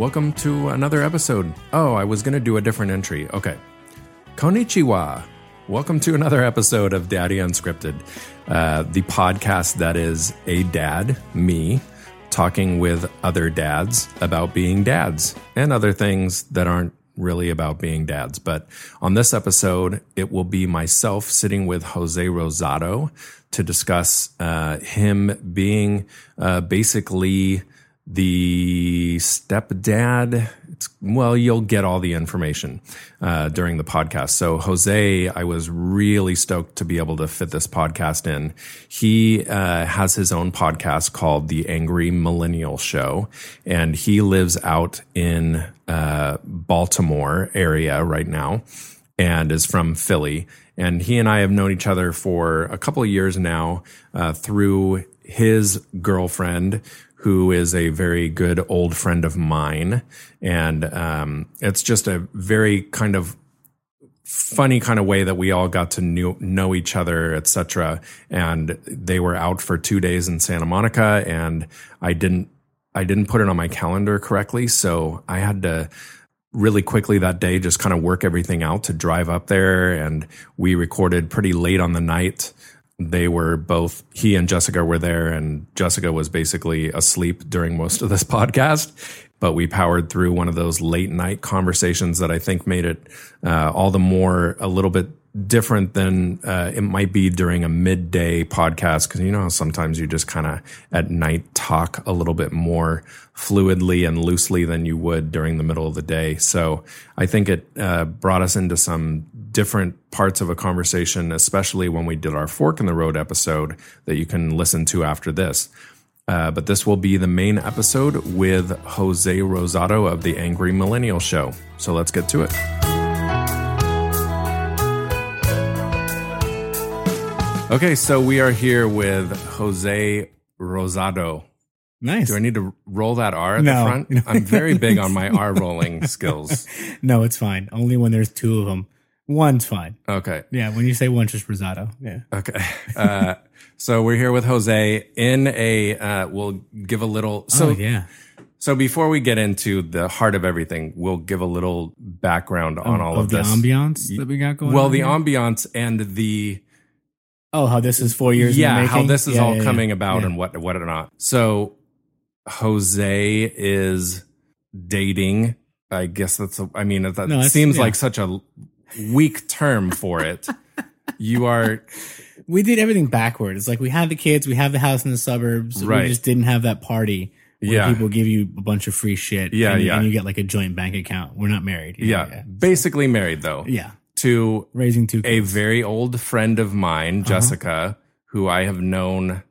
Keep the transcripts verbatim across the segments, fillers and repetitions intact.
Welcome to another episode. Oh, I was going to do a different entry. Okay. Konnichiwa. Welcome to another episode of Daddy Unscripted, uh, the podcast that is a dad, me, talking with other dads about being dads and other things that aren't really about being dads. But on this episode, it will be myself sitting with Jose Rosado to discuss uh, him being uh, basically the stepdad. It's, well, you'll get all the information uh, during the podcast. So Jose, I was really stoked to be able to fit this podcast in. He uh, has his own podcast called The Angry Millennial Show, and he lives out in uh, Baltimore area right now and is from Philly. And he and I have known each other for a couple of years now uh, through his girlfriend, who is a very good old friend of mine. And um, it's just a very kind of funny kind of way that we all got to knew, know each other, et cetera. And they were out for two days in Santa Monica, and I didn't, I didn't put it on my calendar correctly. So I had to really quickly that day just kind of work everything out to drive up there. And we recorded pretty late on the night. They were both, he and Jessica were there, and Jessica was basically asleep during most of this podcast. But we powered through one of those late night conversations that I think made it uh, all the more a little bit different than uh, it might be during a midday podcast. Because you know, sometimes you just kind of at night talk a little bit more fluidly and loosely than you would during the middle of the day. So I think it uh, brought us into some different parts of a conversation, especially when we did our Fork in the Road episode that you can listen to after this. Uh, but this will be the main episode with Jose Rosado of The Angry Millennial Show. So let's get to it. Okay, so we are here with Jose Rosado. Nice. Do I need to roll that R at no. the front? No. I'm very big on my R rolling skills. No, it's fine. Only when there's two of them. One's fine. Okay. Yeah, when you say one's just Rosado. Yeah. Okay. Uh, so we're here with Jose in a, uh, we'll give a little. So, oh, yeah. So before we get into the heart of everything, we'll give a little background on oh, all of, of the this. The ambiance that we got going well, on. Well, the ambiance and the. Oh, how this is four years yeah, in the making? Yeah, how this is yeah, all yeah, coming yeah. about yeah. and what, what or not. So Jose is dating. I guess that's, a, I mean, that no, seems yeah. like such a. Weak term for it. You are. We did everything backwards. It's like we have the kids, we have the house in the suburbs. Right. We just didn't have that party where yeah. people give you a bunch of free shit. Yeah, and, yeah. and you get like a joint bank account. We're not married. Yeah. yeah. Basically so, married though. Yeah. To raising two kids. A very old friend of mine, Jessica, uh-huh. who I have known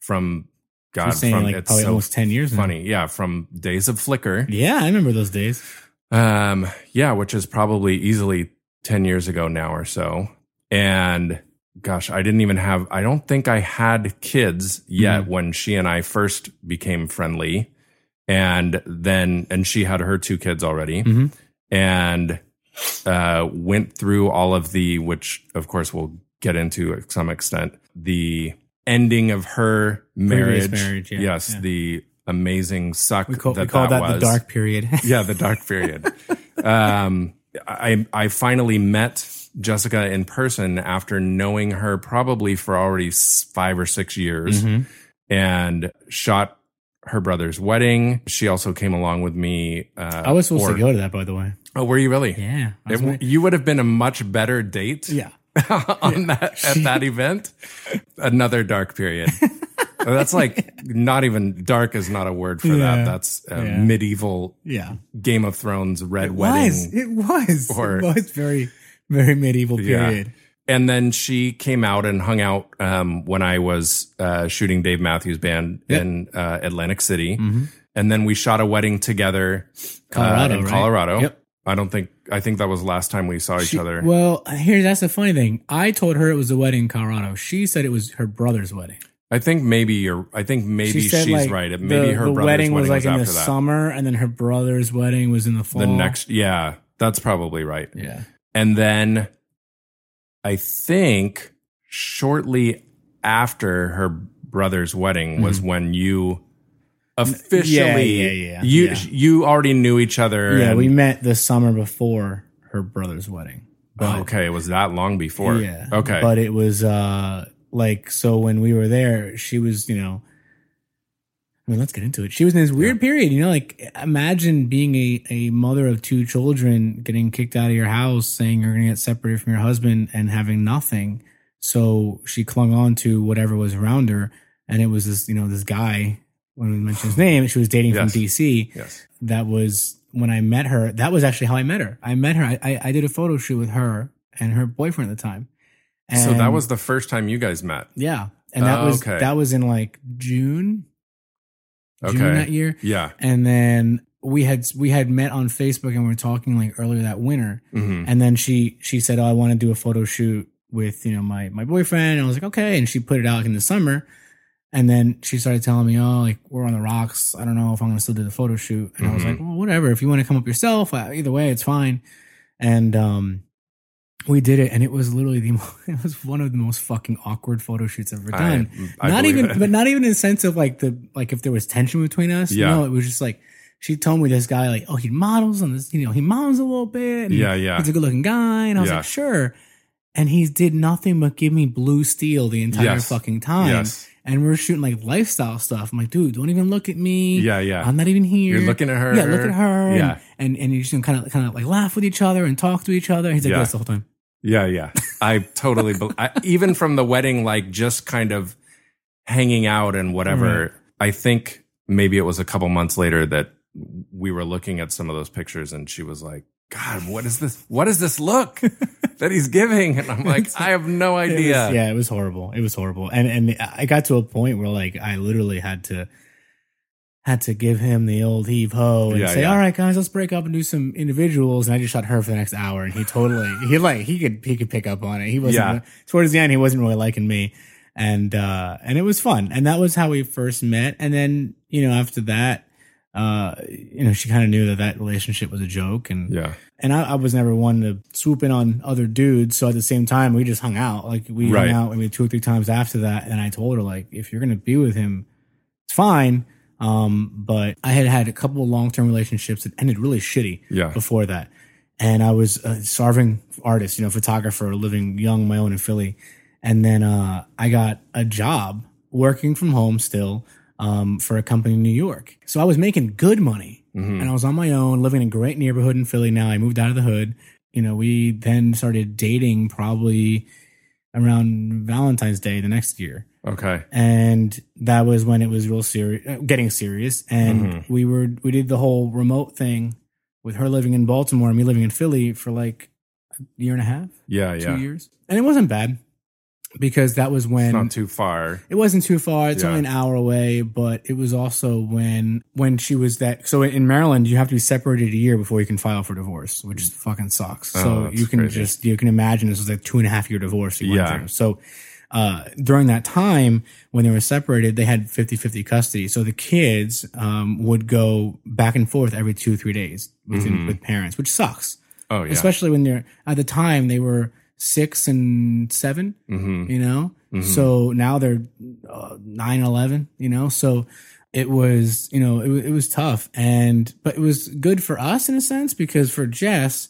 from God, saying, from like, it's probably so almost ten years. Funny, now. yeah, from days of Flickr. Yeah, I remember those days. Um, yeah, which is probably easily. ten years ago now or so. And gosh, I didn't even have, I don't think I had kids yet mm-hmm. when she and I first became friendly. And then, and she had her two kids already mm-hmm. and uh, went through all of the, which of course we'll get into to some extent, the ending of her marriage. marriage yeah. Yes. Yeah. The amazing suck. We call that, we call that, that the dark period. yeah. The dark period. Um, I I finally met Jessica in person after knowing her probably for already five or six years mm-hmm. and shot her brother's wedding. She also came along with me. Uh, I was supposed or, to go to that, by the way. Oh, were you really? Yeah. It, you would have been a much better date. Yeah. on yeah. that at that event. Another dark period. That's like not even dark is not a word for yeah. that. That's a yeah. medieval yeah. Game of Thrones red it wedding. Was. It was. Or, it was very, very medieval period. Yeah. And then she came out and hung out um, when I was uh, shooting Dave Matthews Band yep. in uh, Atlantic City. Mm-hmm. And then we shot a wedding together Colorado, uh, in right? Colorado. Yep. I don't think, I think that was last time we saw each she, other. Well, here, that's the funny thing. I told her it was a wedding in Colorado. She said it was her brother's wedding. I think maybe you're. I think maybe she said, she's like, right. Maybe the, her the brother's wedding was, wedding was like was in the that. summer, and then her brother's wedding was in the fall. The next, yeah, that's probably right. Yeah, and then I think shortly after her brother's wedding was mm-hmm. when you officially, yeah, yeah, yeah, you yeah. you already knew each other. Yeah, and we met the summer before her brother's wedding. But, okay, it was that long before. Yeah. Okay. But it was uh, like, so when we were there, she was, you know, I mean, let's get into it. She was in this weird yeah. period, you know, like imagine being a, a mother of two children, getting kicked out of your house, saying you're going to get separated from your husband and having nothing. So she clung on to whatever was around her. And it was this, you know, this guy, when we mentioned his name, she was dating yes. from D C. Yes. That was... When I met her, that was actually how I met her. I met her. I, I, I did a photo shoot with her and her boyfriend at the time. And so that was the first time you guys met. Yeah. And that oh, was okay. that was in like June. Okay. June that year. Yeah. And then we had we had met on Facebook and we were talking like earlier that winter. Mm-hmm. And then she she said, "Oh, I want to do a photo shoot with, you know, my my boyfriend." And I was like, "Okay." And she put it out in the summer. And then she started telling me, oh, like, we're on the rocks. I don't know if I'm going to still do the photo shoot. And mm-hmm. I was like, well, whatever. If you want to come up yourself, either way, it's fine. And um, we did it. And it was literally the most, it was one of the most fucking awkward photo shoots I've ever done. I, I not even, it. But not even in the sense of like the, like if there was tension between us. Yeah. No, it was just like, she told me this guy, like, oh, he models on this, you know, he models a little bit. And yeah, yeah. He's a good looking guy. And I was yeah. like, sure. And he did nothing but give me blue steel the entire yes. fucking time. Yes. And we're shooting like lifestyle stuff. I'm like, dude, don't even look at me. Yeah, yeah. I'm not even here. You're looking at her. Yeah, look at her. Yeah. And and, and you just kind of kind of like laugh with each other and talk to each other. He's like, yeah. that's the whole time. Yeah, yeah. I totally, be- I, even from the wedding, like just kind of hanging out and whatever. Right. I think maybe it was a couple months later that we were looking at some of those pictures and she was like, God, what is this? What is this look that he's giving? And I'm like, I have no idea. It was, yeah, it was horrible. It was horrible. And and I got to a point where like I literally had to had to give him the old heave ho and yeah, say, yeah. all right, guys, let's break up and do some individuals. And I just shot her for the next hour. And he totally he like he could he could pick up on it. He wasn't yeah. towards the end. He wasn't really liking me. And uh, and it was fun. And that was how we first met. And then, you know, after that. Uh, you know, she kind of knew that that relationship was a joke, and yeah, and I, I was never one to swoop in on other dudes. So at the same time, we just hung out. Like we right. hung out, I mean, two or three times after that, and I told her like, if you're gonna be with him, it's fine. Um, but I had had a couple of long term relationships that ended really shitty. Yeah. Before that, and I was a starving artist, you know, photographer, living young on my own in Philly, and then uh, I got a job working from home still. Um, for a company in New York. So I was making good money mm-hmm. and I was on my own, living in a great neighborhood in Philly. Now I moved out of the hood. You know, we then started dating probably around Valentine's Day the next year. Okay. And that was when it was real serious, getting serious. And mm-hmm. we were, we did the whole remote thing with her living in Baltimore and me living in Philly for like a year and a half. Yeah. Two yeah. years. And it wasn't bad. Because that was when... It's not too far. It wasn't too far. It's yeah. only an hour away, but it was also when when she was that... So in Maryland, you have to be separated a year before you can file for divorce, which fucking sucks. Oh, so you can crazy. just... You can imagine this was like two and a half year divorce you yeah. went through. So uh, during that time, when they were separated, they had fifty-fifty custody. So the kids um, would go back and forth every two, three days with, mm-hmm. with parents, which sucks. Oh, yeah. Especially when they're... At the time, they were... Six and seven, mm-hmm. you know? Mm-hmm. So now they're uh, nine and eleven, you know? So it was, you know, it, it was tough. And, but it was good for us in a sense because for Jess,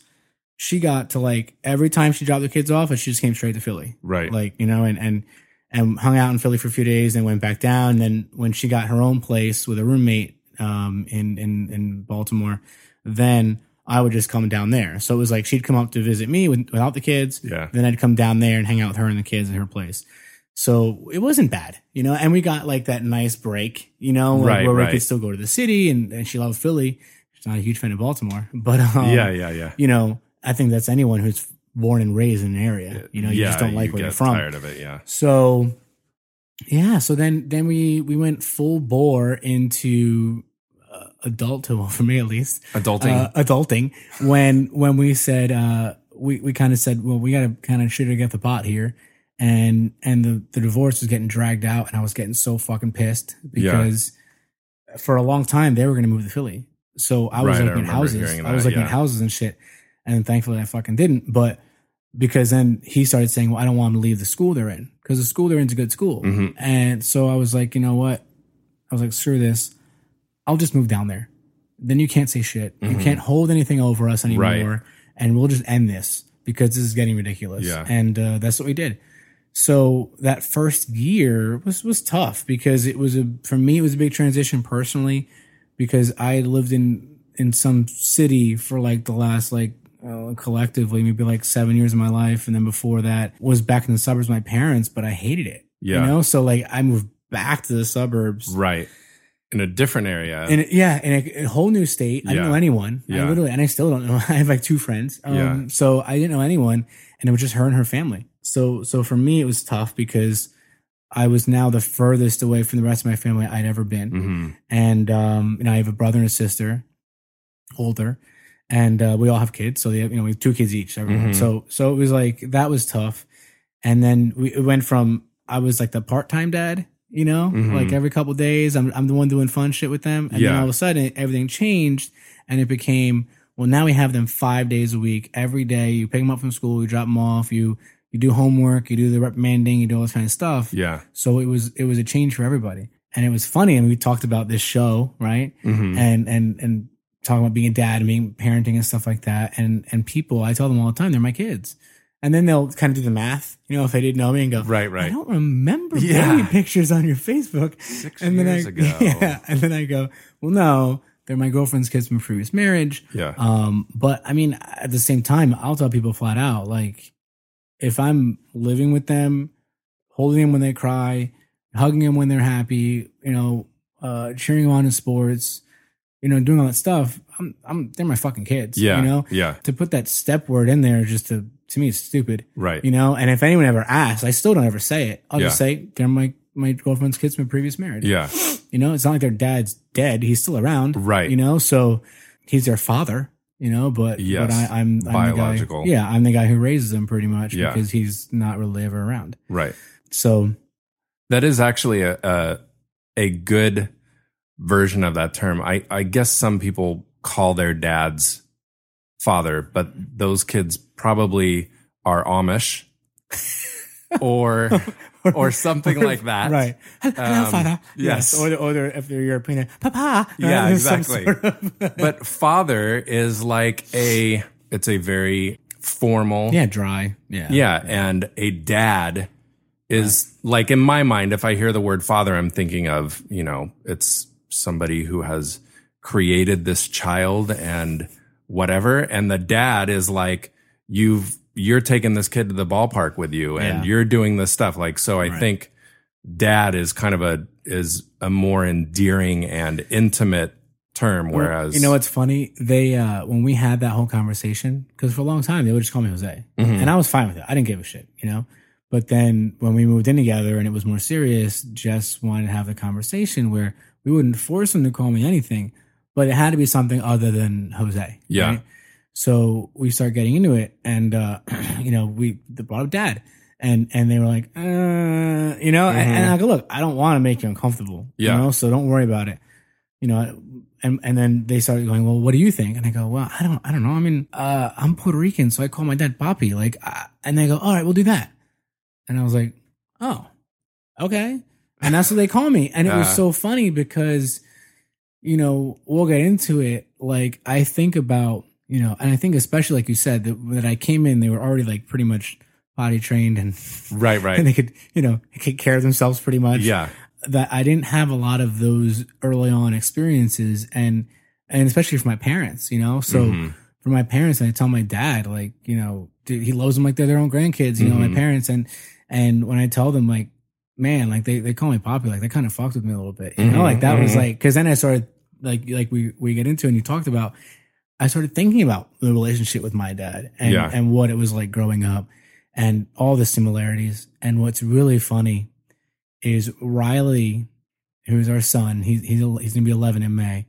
she got to like every time she dropped the kids off and she just came straight to Philly. Right. Like, you know, and, and, and hung out in Philly for a few days and went back down. And then when she got her own place with a roommate, um, in, in, in Baltimore, then, I would just come down there. So it was like she'd come up to visit me with, without the kids. Yeah. Then I'd come down there and hang out with her and the kids at her place. So it wasn't bad, you know? And we got like that nice break, you know, like, right, where right. we could still go to the city. And, and she loved Philly. She's not a huge fan of Baltimore. But, um, yeah, yeah, yeah. you know, I think that's anyone who's born and raised in an area. You know, you yeah, just don't like you where you're from. Tired of it, yeah. So, yeah. So then, then we, we went full bore into. Adulthood, well, for me at least, adulting, uh, adulting. When when we said uh, we we kind of said, well, we got to kind of shit or get the pot here, and and the, the divorce was getting dragged out, and I was getting so fucking pissed because yeah. for a long time they were going to move to Philly, so I was right, looking I at houses, that, I was looking yeah. at houses and shit, and thankfully I fucking didn't, but because then he started saying, well, I don't want them to leave the school they're in because the school they're in is a good school, mm-hmm. and so I was like, you know what, I was like, screw this. I'll just move down there. Then you can't say shit. Mm-hmm. You can't hold anything over us anymore. Right. And we'll just end this because this is getting ridiculous. Yeah. And uh, that's what we did. So that first year was, was tough because it was a, for me, it was a big transition personally because I lived in, in some city for like the last, like uh, collectively, maybe like seven years of my life. And then before that was back in the suburbs, with my parents, but I hated it. Yeah. You know, so like I moved back to the suburbs. Right. In a different area. And yeah, in a, a whole new state. I yeah. didn't know anyone. Yeah. I literally, and I still don't know. I have like two friends. Um, yeah. So I didn't know anyone, and it was just her and her family. So so for me, it was tough because I was now the furthest away from the rest of my family I'd ever been. Mm-hmm. And, um, and I have a brother and a sister, older, and uh, we all have kids. So they have, you know, we have two kids each. Mm-hmm. So so it was like, that was tough. And then we it went from, I was like the part-time dad. You know, mm-hmm. like every couple of days, I'm I'm the one doing fun shit with them. And yeah. then all of a sudden, everything changed. And it became, well, now we have them five days a week. Every day, you pick them up from school, you drop them off, you you do homework, you do the reprimanding, you do all this kind of stuff. Yeah. So it was it was a change for everybody. And it was funny. And we talked about this show, right? Mm-hmm. And and and talking about being a dad and being parenting and stuff like that. And and people, I tell them all the time, they're my kids. And then they'll kind of do the math, you know, if they didn't know me and go, right, right. I don't remember yeah. any pictures on your Facebook. Six and years then I, ago. Yeah. And then I go, well, no, they're my girlfriend's kids from a previous marriage. Yeah. Um, but I mean, at the same time, I'll tell people flat out, like, if I'm living with them, holding them when they cry, hugging them when they're happy, you know, uh, cheering them on in sports, you know, doing all that stuff, I'm, I'm, they're my fucking kids. Yeah. You know? Yeah. To put that step word in there just to, to me, it's stupid. Right. You know, and if anyone ever asks, I still don't ever say it. I'll yeah. just say, they're my, my girlfriend's kids from a previous marriage. Yeah. You know, it's not like their dad's dead. He's still around. Right. You know, so he's their father, you know, but, yes. but I, I'm, I'm biological. The guy, yeah. I'm the guy who raises them pretty much yeah. because he's not really ever around. Right. So that is actually a, a, a good version of that term. I, I guess some people call their dads father, but those kids probably are Amish or or, or something or, like that. Right. Um, Hello, father. Yes. yes. Or, or they're, if they're European, Papa. Yeah, uh, exactly. Sort of but father is like a, it's a very formal. Yeah, dry. Yeah. Yeah. And a dad is yeah. like, in my mind, if I hear the word father, I'm thinking of, you know, it's somebody who has created this child and whatever. And the dad is like, you've, you're taking this kid to the ballpark with you and yeah. you're doing this stuff. Like, so I right. think dad is kind of a, is a more endearing and intimate term. Whereas, you know, it's funny. They, uh, when we had that whole conversation, cause for a long time they would just call me Jose mm-hmm. and I was fine with it. I didn't give a shit, you know, but then when we moved in together and it was more serious, Jess wanted to have a conversation where we wouldn't force them to call me anything, but it had to be something other than Jose. Yeah. Right? So we start getting into it, and uh, you know, we brought up dad, and and they were like, uh, you know, mm-hmm. and I go, look, I don't want to make you uncomfortable, yeah. you know, so don't worry about it, you know. And and then they started going, well, what do you think? And I go, well, I don't, I don't know. I mean, uh, I'm Puerto Rican, so I call my dad Poppy, like, uh, and they go, all right, we'll do that. And I was like, oh, okay, and that's what they call me, and it uh. was so funny because, you know, we'll get into it. Like, I think about. You know, and I think especially like you said that that I came in, they were already like pretty much potty trained and right, right, and they could you know take care of themselves pretty much. Yeah, that I didn't have a lot of those early on experiences, and and especially for my parents, you know. So mm-hmm. for my parents, and I tell my dad like you know dude, he loves them like they're their own grandkids. You mm-hmm. know, my parents, and and when I tell them like man, like they they call me Poppy, like they kind of fucked with me a little bit, you mm-hmm. know, like that mm-hmm. was like because then I started like like we we get into and you talked about. I started thinking about the relationship with my dad and, yeah. and what it was like growing up and all the similarities. And what's really funny is Riley, who's our son, he, he's he's going to be eleven in May.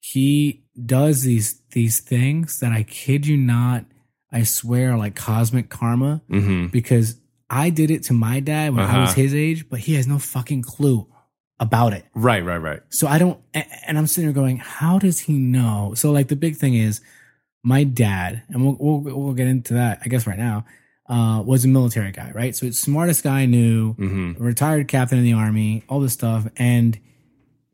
He does these these things that I kid you not, I swear are like cosmic karma mm-hmm. because I did it to my dad when uh-huh. I was his age, but he has no fucking clue about it. Right, right, right. So I don't, and I'm sitting there going, how does he know? So like the big thing is my dad, and we'll, we'll, we'll get into that, I guess right now, uh, was a military guy, right? So it's smartest guy I knew, mm-hmm. retired captain in the army, all this stuff. And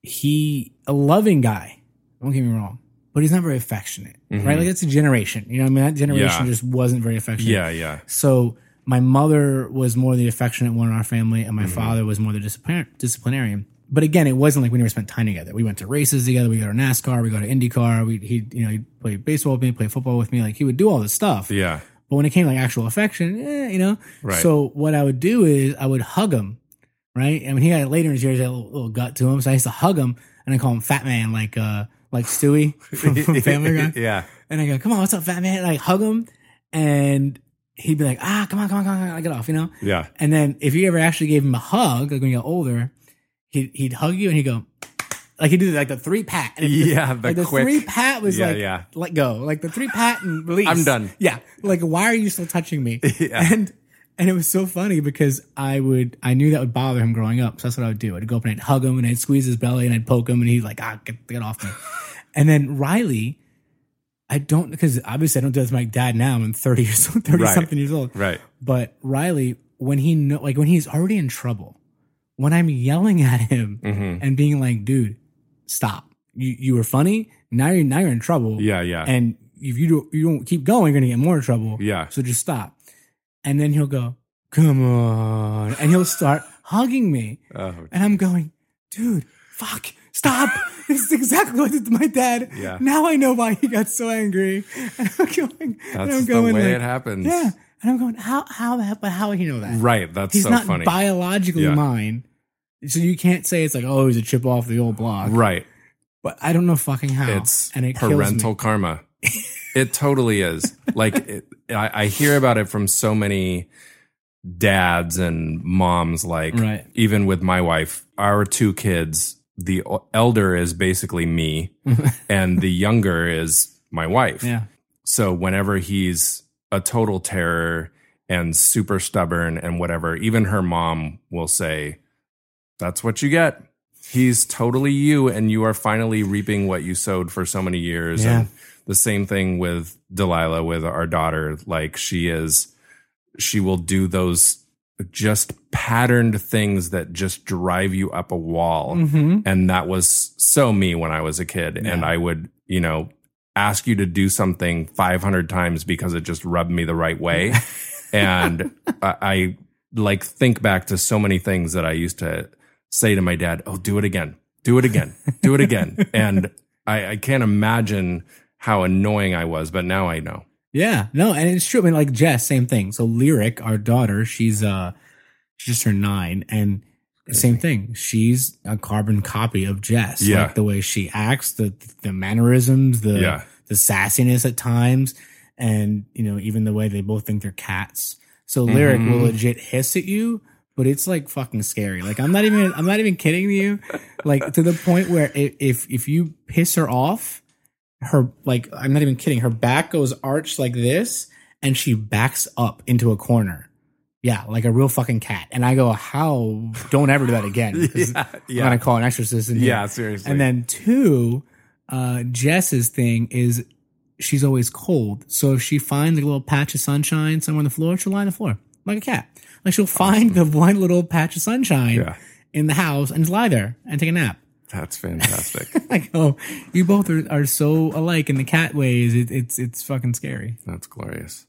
he a loving guy. Don't get me wrong. But he's not very affectionate, mm-hmm. right? Like, that's a generation. You know what I mean? That generation yeah. just wasn't very affectionate. Yeah, yeah. So my mother was more the affectionate one in our family, and my mm-hmm. father was more the discipl- disciplinarian. But again, it wasn't like we never spent time together. We went to races together. We got to NASCAR. We got to IndyCar. We, he, you know, he'd play baseball with me, play football with me. Like, he would do all this stuff. Yeah. But when it came to, like, actual affection, eh, you know? Right. So what I would do is I would hug him, right? I mean, he had later in his years, he had a little, little gut to him. So I used to hug him, and I call him Fat Man, like, uh, like Stewie from, from Family Guy. Yeah. And I go, come on, what's up, Fat Man? And I hug him, and he'd be like, ah, come on, come on, come on, come on, get off, you know? Yeah. And then if you ever actually gave him a hug, like when you got older, he'd, he'd hug you and he'd go, like, he did like the three pat. And yeah, the, like, the quick. The three pat was yeah, like, yeah. let go. Like the three pat and release. I'm done. Yeah. Like, why are you still touching me? Yeah. And, and it was so funny because I would, I knew that would bother him growing up. So that's what I would do. I'd go up and I'd hug him and I'd squeeze his belly and I'd poke him and he'd like, ah, get, get off me. And then Riley, I don't, because obviously I don't do this with my dad now. I'm thirty years old, thirty right. something years old. Right. But Riley, when he know, like when he's already in trouble, when I'm yelling at him mm-hmm. and being like, dude, stop. You you were funny. Now you're, now you're in trouble. Yeah, yeah. And if you, do, you don't keep going, you're going to get more trouble. Yeah. So just stop. And then he'll go, come on. And he'll start hugging me. Oh, and I'm going, dude, fuck, stop. This is exactly what I did to my dad. Yeah. Now I know why he got so angry. And I'm going, that's and I'm going, the way like, it happens. Yeah. And I'm going, how, how, how, how would he know that? Right. That's he's so funny. He's not biologically yeah. mine. So you can't say it's like, oh, he's a chip off the old block. Right. But I don't know fucking how. It's and it parental karma. It totally is. Like, it, I, I hear about it from so many dads and moms. Like, right. even with my wife, our two kids, the elder is basically me, and the younger is my wife. Yeah. So whenever he's a total terror and super stubborn and whatever, even her mom will say, that's what you get. He's totally you, and you are finally reaping what you sowed for so many years. Yeah. And the same thing with Delilah, with our daughter. Like, she is, she will do those just patterned things that just drive you up a wall. Mm-hmm. And that was so me when I was a kid. Yeah. And I would, you know, ask you to do something five hundred times because it just rubbed me the right way. And I, I like think back to so many things that I used to say to my dad, oh, do it again, do it again, do it again. And I, I can't imagine how annoying I was, but now I know. Yeah, no, and it's true. I mean, like Jess, same thing. So Lyric, our daughter, she's uh, she's just turned nine, and same thing. She's a carbon copy of Jess. Yeah. Like the way she acts, the the mannerisms, the yeah. the sassiness at times, and you know, even the way they both think they're cats. So Lyric mm-hmm. will legit hiss at you, but it's like fucking scary. Like, I'm not even I'm not even kidding you. Like, to the point where if if you piss her off, her, like, I'm not even kidding, her back goes arched like this, and she backs up into a corner. Yeah, like a real fucking cat. And I go, how? Don't ever do that again. yeah, yeah. I'm going to call an exorcist. In here. Yeah, seriously. And then two, uh, Jess's thing is she's always cold. So if she finds a little patch of sunshine somewhere on the floor, she'll lie on the floor like a cat. Like, she'll find awesome. the one little patch of sunshine yeah. in the house and lie there and take a nap. That's fantastic. Like, oh, you both are, are so alike in the cat ways. It, it's it's fucking scary. That's glorious.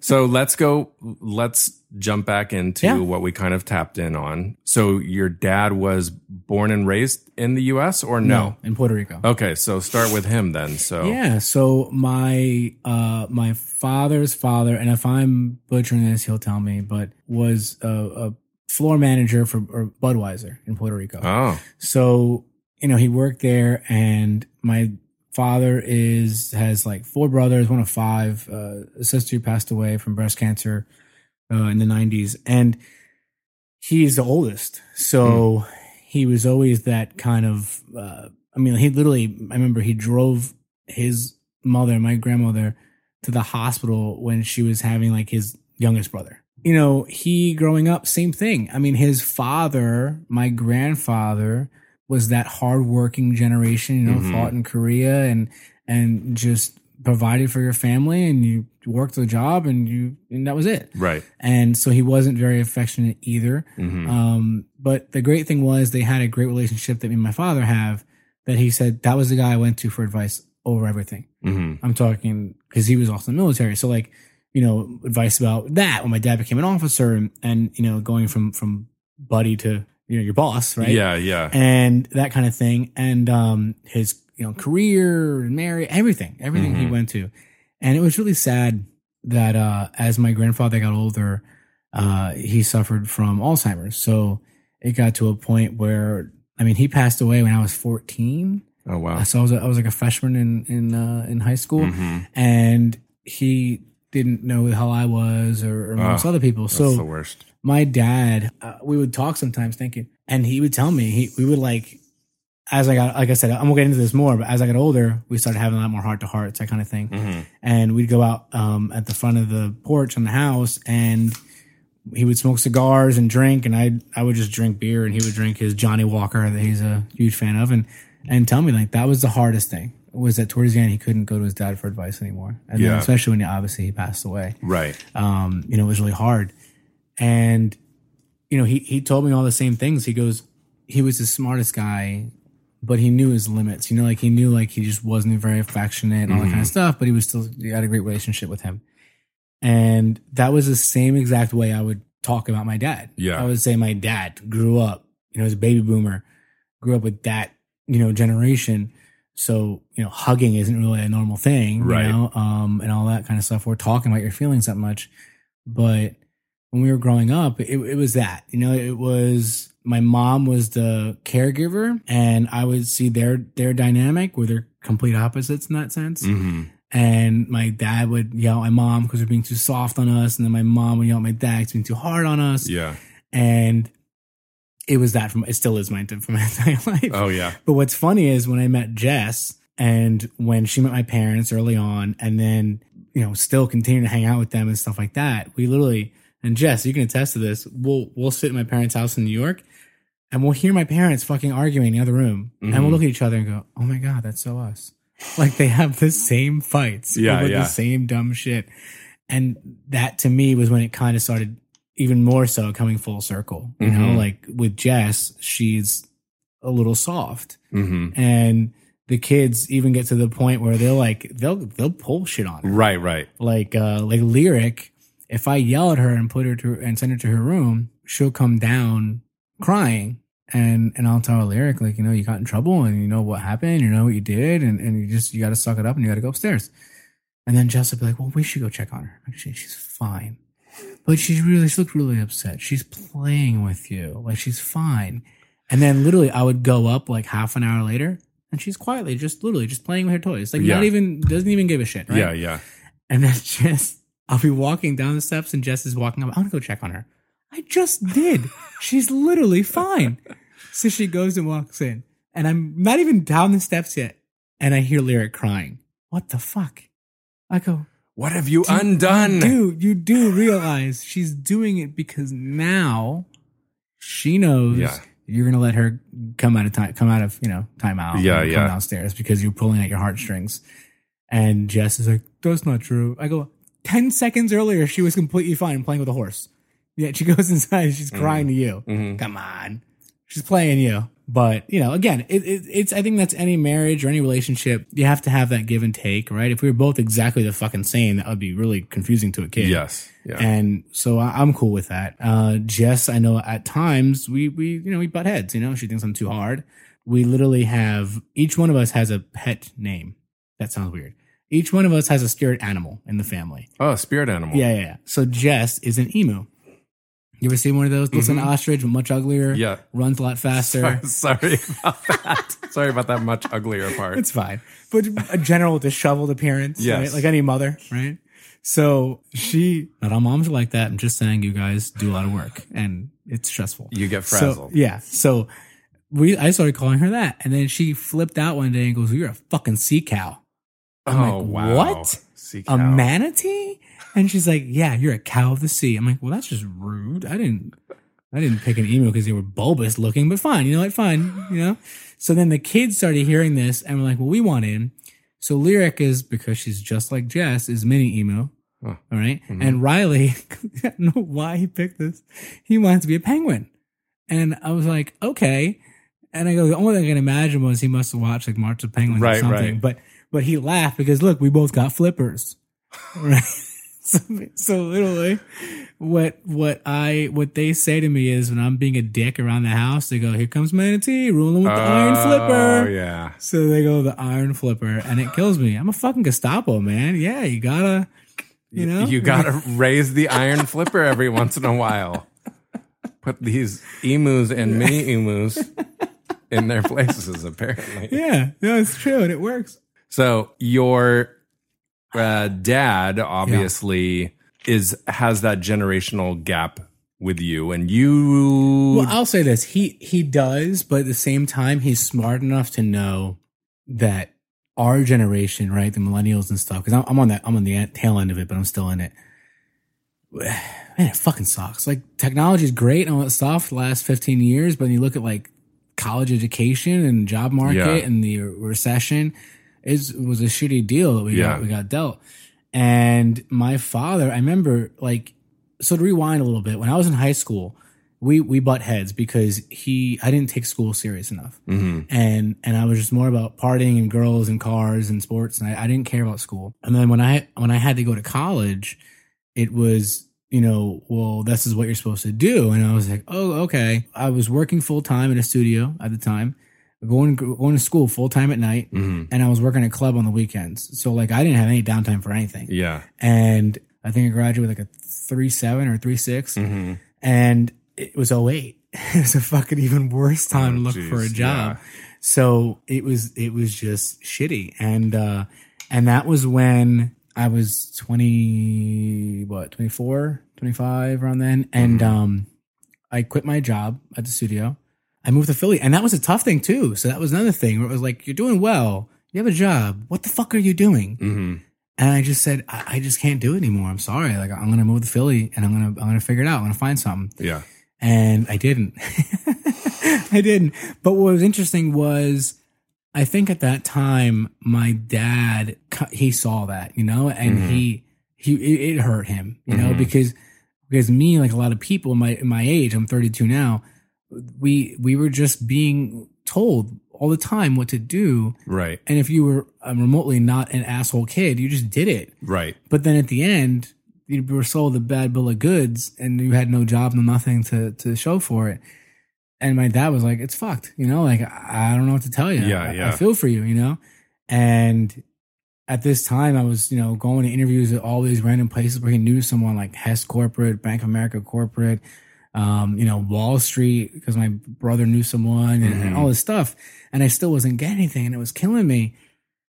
So let's go. Let's jump back into yeah. what we kind of tapped in on. So your dad was born and raised in the U S or no? No, in Puerto Rico. Okay, so start with him then. So yeah. So my uh, my father's father, and if I'm butchering this, he'll tell me, but was a, a floor manager for Budweiser in Puerto Rico. Oh. So, you know, he worked there, and my father is has like four brothers, one of five, uh, a sister who passed away from breast cancer uh, in the nineties. And he's the oldest. So mm. he was always that kind of, uh, I mean, he literally, I remember he drove his mother, my grandmother, to the hospital when she was having like his youngest brother. You know, he growing up, same thing. I mean, his father, my grandfather, was that hardworking generation, you know, mm-hmm. fought in Korea and and just provided for your family, and you worked the job, and you and that was it. Right. And so he wasn't very affectionate either. Mm-hmm. Um, but the great thing was they had a great relationship that me and my father have that he said that was the guy I went to for advice over everything. Mm-hmm. I'm talking because he was also in the military. So like, you know, advice about that when my dad became an officer and, and you know, going from, from buddy to, you know, your boss, right? Yeah, yeah. And that kind of thing. And um, his, you know, career and marriage, everything, everything mm-hmm. he went to. And it was really sad that uh, as my grandfather got older, uh, he suffered from Alzheimer's. So it got to a point where, I mean, he passed away when I was fourteen. Oh, wow. So I was, a, I was like a freshman in, in, uh, in high school. Mm-hmm. And he didn't know how I was or, or most oh, other people. So that's the worst. My dad, uh, we would talk sometimes, thank you. And he would tell me, he, we would like, as I got, like I said, I'm gonna get into this more, but as I got older, we started having a lot more heart to hearts, that kind of thing. Mm-hmm. And we'd go out um, at the front of the porch on the house, and he would smoke cigars and drink, and I I would just drink beer, and he would drink his Johnny Walker that he's a huge fan of, and and tell me like that was the hardest thing was that towards the end he couldn't go to his dad for advice anymore, and yeah. then especially when obviously he passed away, right? Um, you know, it was really hard, and you know he he told me all the same things. He goes, he was the smartest guy. But he knew his limits, you know, like he knew like he just wasn't very affectionate and all mm-hmm. that kind of stuff, but he was still, he had a great relationship with him. And that was the same exact way I would talk about my dad. Yeah. I would say my dad grew up, you know, as a baby boomer, grew up with that, you know, generation. So, you know, hugging isn't really a normal thing, right. you know, um, and all that kind of stuff. We're talking about your feelings that much. But when we were growing up, it, it was that, you know, it was... My mom was the caregiver, and I would see their their dynamic where they're complete opposites in that sense. Mm-hmm. And my dad would yell at my mom because we're being too soft on us, and then my mom would yell at my dad because being too hard on us. Yeah, and it was that from it still is my from my entire life. Oh yeah. But what's funny is when I met Jess, and when she met my parents early on, and then you know still continuing to hang out with them and stuff like that, we literally. And Jess, you can attest to this. We'll we'll sit in my parents' house in New York, and we'll hear my parents fucking arguing in the other room, mm-hmm. and we'll look at each other and go, "Oh my god, that's so us!" Like they have the same fights, yeah, over yeah. the same dumb shit. And that to me was when it kind of started, even more so coming full circle. You mm-hmm. know, like with Jess, she's a little soft, mm-hmm. and the kids even get to the point where they're like, they'll they'll pull shit on her, right, right, like uh, like Lyric. If I yell at her and put her to and send her to her room, she'll come down crying, and, and I'll tell her Lyric like, you know, you got in trouble, and you know what happened, you know what you did, and, and you just you got to suck it up, and you got to go upstairs. And then Jess will be like, well, we should go check on her. Like, she, she's fine, but she's really she looked really upset. She's playing with you, like she's fine. And then literally, I would go up like half an hour later, and she's quietly just literally just playing with her toys, like yeah. not even doesn't even give a shit. Right? Yeah, yeah. And then Jess. I'll be walking down the steps and Jess is walking up. I'm going to go check on her. I just did. She's literally fine. So she goes and walks in. And I'm not even down the steps yet. And I hear Lyric crying. What the fuck? I go, what have you undone? Dude, you do realize she's doing it because now she knows yeah. you're going to let her come out of time, come out of, you know, time out. Yeah, yeah. Come downstairs because you're pulling at your heartstrings. And Jess is like, that's not true. I go, Ten seconds earlier, she was completely fine playing with a horse. Yet she goes inside and she's mm-hmm. crying to you. Mm-hmm. Come on. She's playing you. But, you know, again, it, it, it's, I think that's any marriage or any relationship. You have to have that give and take, right? If we were both exactly the fucking same, that would be really confusing to a kid. Yes. Yeah. And so I, I'm cool with that. Uh, Jess, I know at times we, we, you know, we butt heads, you know, she thinks I'm too hard. We literally have, each one of us has a pet name. That sounds weird. Each one of us has a spirit animal in the family. Oh, spirit animal. Yeah, yeah, yeah. So Jess is an emu. You ever seen one of those? It's mm-hmm. an ostrich, but much uglier. Yeah. Runs a lot faster. Sorry, sorry about that. Sorry about that much uglier part. It's fine. But a general disheveled appearance. Yes. Right? Like any mother, right? So she, not all moms are like that. I'm just saying you guys do a lot of work and it's stressful. You get frazzled. So, yeah. So we, I started calling her that. And then she flipped out one day and goes, well, you're a fucking sea cow. I'm oh, like, wow. What? A manatee? And she's like, yeah, you're a cow of the sea. I'm like, well, that's just rude. I didn't I didn't pick an emu because they were bulbous looking, but fine. You know, like, fine. You know? So then the kids started hearing this, and we're like, well, we want in. So Lyric is, because she's just like Jess, is mini emu. Oh, all right? Mm-hmm. And Riley, I don't know why he picked this. He wanted to be a penguin. And I was like, okay. And I go, the only thing I can imagine was he must have watched like March of Penguins right, or something. Right. But but he laughed because look, we both got flippers. Right. So, so literally what what I what they say to me is when I'm being a dick around the house, they go, here comes Manatee ruling with the oh, iron flipper. Oh yeah. So they go the iron flipper and it kills me. I'm a fucking Gestapo, man. Yeah, you gotta you know you gotta raise the iron flipper every once in a while. Put these emus and mini emus in their places, apparently. Yeah, no, it's true, and it works. So your uh, dad obviously yeah. is has that generational gap with you, and you. Well, I'll say this: he he does, but at the same time, he's smart enough to know that our generation, right, the millennials and stuff. Because I'm, I'm on that, I'm on the tail end of it, but I'm still in it. Man, it fucking sucks. Like, technology is great and all that stuff the last fifteen years, but when you look at like college education and job market yeah. and the recession, it was a shitty deal that we yeah. got, we got dealt. And my father, I remember, like, so to rewind a little bit, when I was in high school, we we butt heads because he I didn't take school serious enough, mm-hmm. and and I was just more about partying and girls and cars and sports, and I, I didn't care about school. And then when I when I had to go to college, it was, you know, well, this is what you're supposed to do. And I was like, oh, okay. I was working full time in a studio at the time, going going to school full time at night, mm-hmm. and I was working at a club on the weekends. So like, I didn't have any downtime for anything. Yeah. And I think I graduated with like a three seven or three six, mm-hmm. and it was oh eight. It was a fucking even worse time oh, to look geez, for a job. Yeah. So it was it was just shitty, and uh, and that was when. I was twenty, what, twenty-four, twenty-five around then. And mm-hmm. um, I quit my job at the studio. I moved to Philly. And that was a tough thing, too. So that was another thing where it was like, you're doing well. You have a job. What the fuck are you doing? Mm-hmm. And I just said, I-, I just can't do it anymore. I'm sorry. Like, I'm going to move to Philly and I'm going to I'm gonna figure it out. I'm going to find something. Yeah. And I didn't. I didn't. But what was interesting was, I think at that time, my dad, he saw that, you know, and mm-hmm. he, he, it hurt him, you mm-hmm. know, because, because me, like a lot of people my, my age, I'm thirty-two now, we, we were just being told all the time what to do. Right. And if you were remotely not an asshole kid, you just did it. Right. But then at the end, you were sold a bad bill of goods and you had no job, no nothing to, to show for it. And my dad was like, it's fucked, you know, like, I don't know what to tell you. Yeah, I, yeah. I feel for you, you know? And at this time, I was, you know, going to interviews at all these random places where he knew someone like Hess Corporate, Bank of America Corporate, um, you know, Wall Street, because my brother knew someone and, mm-hmm. and all this stuff. And I still wasn't getting anything and it was killing me.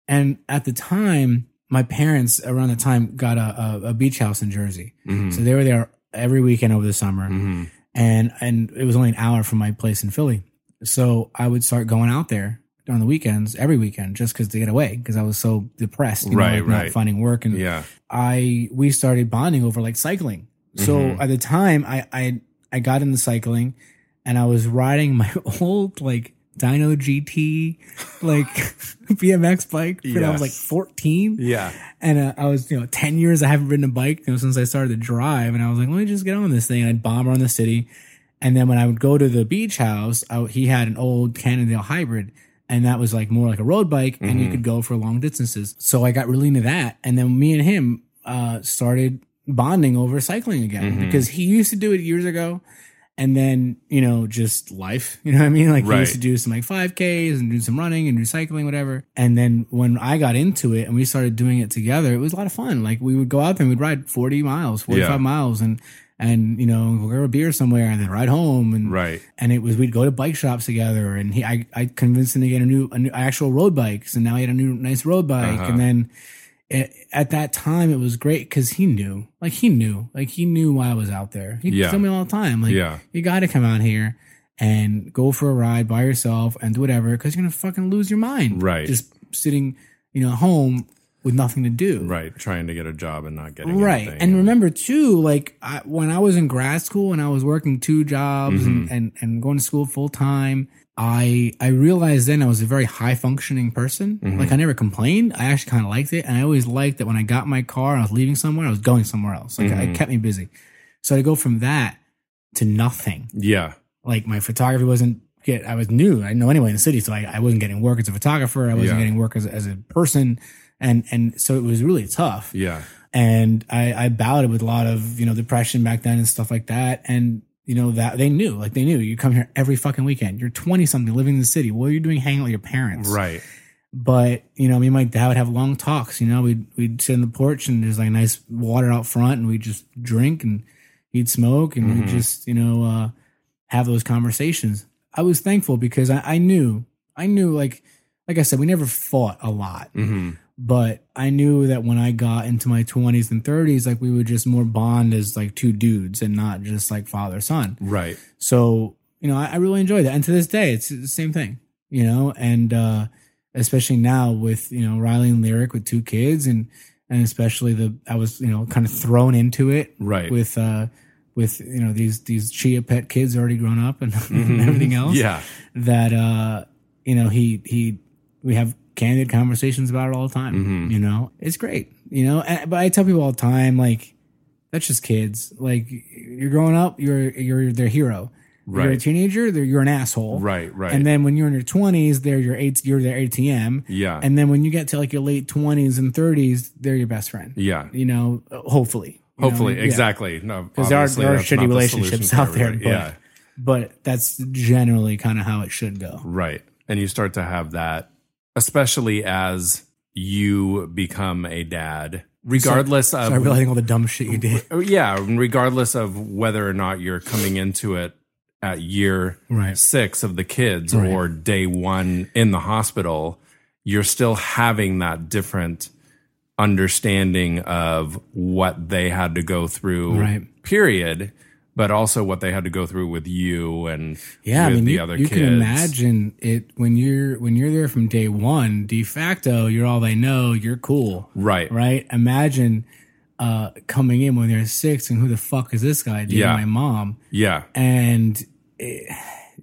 And at the time, my parents around the time got a, a, a beach house in Jersey. Mm-hmm. So they were there every weekend over the summer. Mm-hmm. And and it was only an hour from my place in Philly. So I would start going out there on the weekends, every weekend, just because to get away, because I was so depressed, you know, right, like right. not finding work. And yeah. I we started bonding over like cycling. So mm-hmm. at the time, I, I I got into cycling and I was riding my old like Dino G T, like B M X bike when yes. I was like fourteen. Yeah. And uh, I was, you know, ten years I haven't ridden a bike, you know, since I started to drive. And I was like, let me just get on this thing. And I'd bomb around the city. And then when I would go to the beach house, I, he had an old Cannondale hybrid. And that was like more like a road bike mm-hmm. and you could go for long distances. So I got really into that. And then me and him uh, started bonding over cycling again mm-hmm. because he used to do it years ago. And then, you know, just life, you know what I mean? Like right. I used to do some like five Ks and do some running and do cycling, whatever. And then when I got into it and we started doing it together, it was a lot of fun. Like we would go out there and we'd ride forty miles, forty-five yeah. miles and, and, you know, go grab a beer somewhere and then ride home. And, right. and it was, we'd go to bike shops together and he, I, I convinced him to get a new, a new actual road bike. So now he had a new nice road bike. Uh-huh. And then it, at that time it was great because he knew, like he knew, like he knew why I was out there. He'd yeah. tell me all the time, like yeah. you got to come out here and go for a ride by yourself and do whatever because you're gonna fucking lose your mind, right? Just sitting, you know, home with nothing to do, right? Trying to get a job and not getting right. anything. And remember too, like I, when I was in grad school and I was working two jobs mm-hmm. and, and and going to school full time. I I realized then I was a very high functioning person. Mm-hmm. Like I never complained. I actually kind of liked it, and I always liked that when I got in my car and I was leaving somewhere, I was going somewhere else. Like mm-hmm. it kept me busy. So to go from that to nothing. Yeah. Like my photography wasn't get, I was new, I didn't know anyone in the city. So I, I wasn't getting work as a photographer. I wasn't yeah. getting work as, as a person. And, and so it was really tough. Yeah. And I, I battled with a lot of, you know, depression back then and stuff like that. And, you know, that they knew, like they knew you come here every fucking weekend. You're twenty something living in the city. What are you doing hanging out with your parents? Right. But, you know, me and my dad would have long talks, you know, we'd, we'd sit on the porch and there's like nice water out front and we'd just drink and he'd smoke and mm-hmm. we'd just, you know, uh, have those conversations. I was thankful because I, I knew, I knew like, like I said, we never fought a lot, mm-hmm. but I knew that when I got into my twenties and thirties, like we would just more bond as like two dudes and not just like father, son. Right. So, you know, I, I really enjoyed that. And to this day, it's the same thing, you know, and, uh, especially now with, you know, Riley and Lyric with two kids and, and especially the, I was, you know, kind of thrown into it right. with, uh, with, you know, these, these Chia pet kids already grown up and, mm-hmm. and everything else yeah. that, uh, you know, he, he, we have candid conversations about it all the time, mm-hmm. you know, it's great, you know, and, but I tell people all the time, like, that's just kids. Like you're growing up, you're, you're their hero. Right. You're a teenager, you're an asshole. Right, right. And then when you're in your twenties, they're your eight, you're their A T M. Yeah. And then when you get to like your late twenties and thirties, they're your best friend. Yeah. You know, hopefully. You hopefully, know? exactly. Yeah. No, because there are, there are shitty relationships out there. But, yeah. But that's generally kind of how it should go. Right. And you start to have that, especially as you become a dad. Regardless so, of... So I realizing all the dumb shit you did. Yeah. Regardless of whether or not you're coming into it at year right. six of the kids right. or day one in the hospital, you're still having that different understanding of what they had to go through, right. period, but also what they had to go through with you and yeah, with I mean, the you, other you kids. You can imagine it when you're when you're there from day one, de facto, you're all they know, you're cool. Right. Right? Imagine... Uh, coming in when they're six and who the fuck is this guy? Dude, yeah. My mom. Yeah. And it,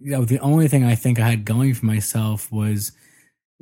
you know, the only thing I think I had going for myself was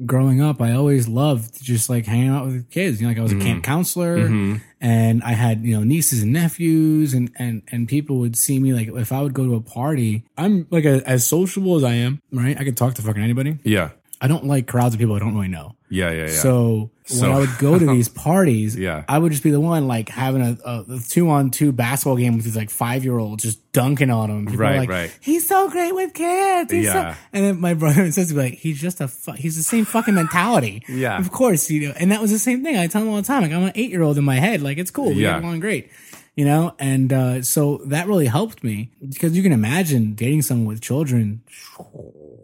growing up, I always loved just like hanging out with kids. You know, like I was mm-hmm. a camp counselor mm-hmm. and I had, you know, nieces and nephews and, and, and people would see me like if I would go to a party, I'm like a, as sociable as I am, right? I could talk to fucking anybody. Yeah. I don't like crowds of people I don't really know. Yeah, yeah, yeah. So when so, I would go to these parties, yeah. I would just be the one like having a, a two-on-two basketball game with these like five-year-olds just dunking on him. People right, like, right. He's so great with kids. He's yeah. So... And then my brother and sister would be like, he's just a fu- he's the same fucking mentality. yeah. Of course, you know. And that was the same thing. I tell them all the time. Like, I'm an eight-year-old in my head. Like, it's cool. We yeah. get along great. You know? And uh, so that really helped me because you can imagine dating someone with children,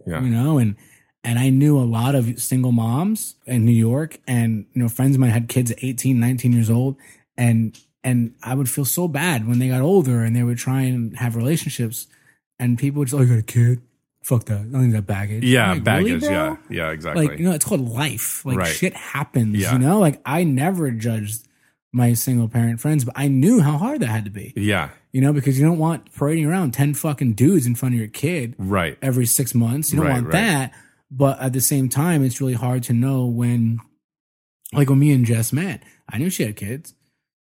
yeah. you know, and... And I knew a lot of single moms in New York and, you know, friends of mine had kids at eighteen, nineteen years old. And, and I would feel so bad when they got older and they would try and have relationships and people would just, oh, you got a kid? Fuck that. I don't need that baggage. Yeah. Like, baggage. Really, yeah. Yeah, exactly. Like, you know, it's called life. Like right. shit happens, yeah. you know, like I never judged my single parent friends, but I knew how hard that had to be. Yeah. You know, because you don't want parading around ten fucking dudes in front of your kid. Right. Every six months. You don't right, want right. that. But at the same time, it's really hard to know when, like when me and Jess met, I knew she had kids.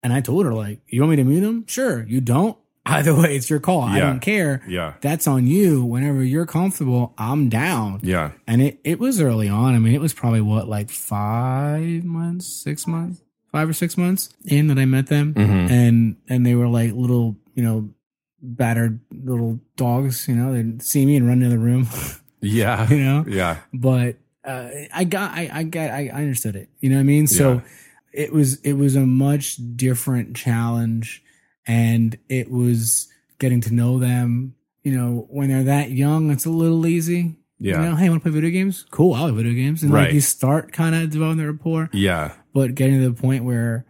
And I told her, like, you want me to meet them? Sure. You don't? Either way, it's your call. Yeah. I don't care. Yeah. That's on you. Whenever you're comfortable, I'm down. Yeah. And it, it was early on. I mean, it was probably what, like five months, six months, five or six months in that I met them. Mm-hmm. And, and they were like little, you know, battered little dogs, you know, they'd see me and run into the room. Yeah. You know? Yeah. But uh, I got, I, I got, I understood it. You know what I mean? So yeah. it was, it was a much different challenge and it was getting to know them. You know, when they're that young, it's a little easy. Yeah. You know, hey, want to play video games? Cool. I'll play video games. And right. like you start kind of developing the rapport. Yeah. But getting to the point where,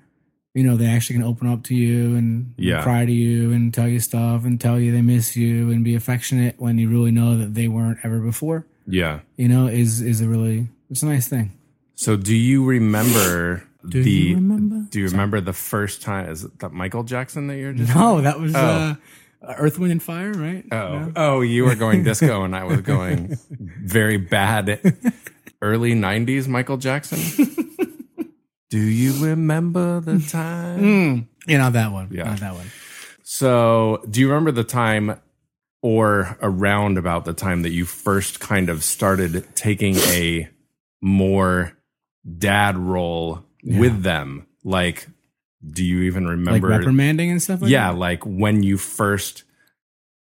you know, they actually can open up to you and yeah. cry to you and tell you stuff and tell you they miss you and be affectionate when you really know that they weren't ever before. Yeah. You know, is is a really, it's a nice thing. So do you remember do the, you remember? do you remember Sorry. the first time, is it that Michael Jackson that you're just? No, that was oh. uh, Earth, Wind and Fire, right? Oh, yeah. oh, you were going disco and I was going very bad early nineties Michael Jackson. Do you remember the time? Mm. Yeah, not that one. Yeah. Not that one. So do you remember the time or around about the time that you first kind of started taking a more dad role yeah. with them? Like, do you even remember? Like reprimanding and stuff like yeah, that? Yeah, like when you first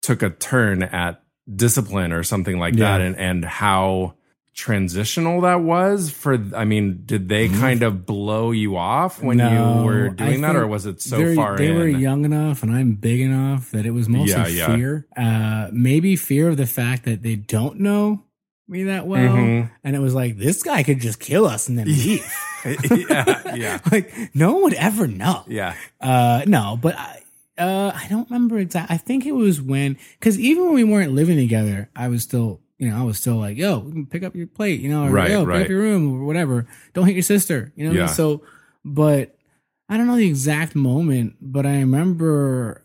took a turn at discipline or something like yeah. that, and, and how transitional that was for, I mean, did they mm-hmm. kind of blow you off when no, you were doing that, or was it so far they in? They were young enough and I'm big enough that it was mostly yeah, yeah. fear. Uh, maybe fear of the fact that they don't know me that well. Mm-hmm. And it was like, this guy could just kill us and then leave. yeah, yeah. Like, no one would ever know. Yeah. Uh, no, but I, uh, I don't remember exactly. I think it was when, because even when we weren't living together, I was still... You know, I was still like, yo, pick up your plate, you know, or right, yo, right. pick up your room or whatever. Don't hit your sister, you know what yeah. I mean? So, but I don't know the exact moment, but I remember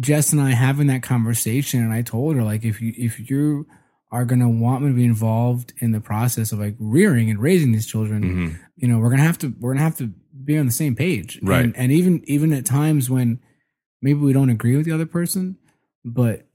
Jess and I having that conversation, and I told her, like, if you if you are going to want me to be involved in the process of, like, rearing and raising these children, mm-hmm. you know, we're going to have to, we're going to have to be on the same page. Right. And, and even, even at times when maybe we don't agree with the other person, but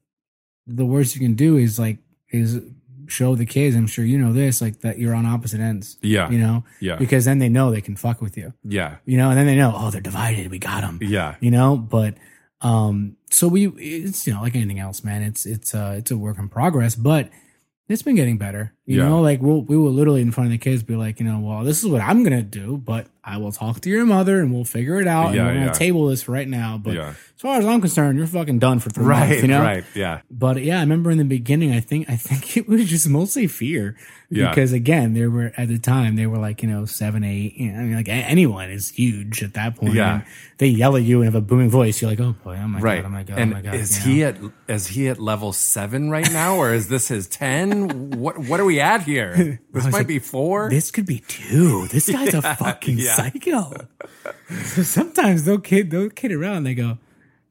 the worst you can do is, like, is show the kids, I'm sure you know this, like, that you're on opposite ends. Yeah. You know? Yeah. Because then they know they can fuck with you. Yeah. You know? And then they know, oh, they're divided. We got them. Yeah. You know? But, um, so we, it's, you know, like anything else, man, it's, it's, uh, it's a work in progress, but it's been getting better. You yeah. know? Like, we'll, we will literally in front of the kids be like, you know, well, this is what I'm going to do, but I will talk to your mother and we'll figure it out. Yeah, and we're going to yeah. table this right now. But yeah. as far as I'm concerned, you're fucking done for three right, months, you know? Right, yeah. But yeah, I remember in the beginning, I think I think it was just mostly fear. Yeah. Because again, there were, at the time, they were like, you know, seven, eight. You know, I mean, like, anyone is huge at that point. Yeah. And they yell at you and have a booming voice. You're like, oh boy, oh my right. God, oh my God, and oh my God. Is he know? at is he at level seven right now? Or is this his ten? what what are we at here? This might like, be four. This could be two. This guy's yeah, a fucking yeah. psycho. So sometimes they'll kid, they'll kid around. They go,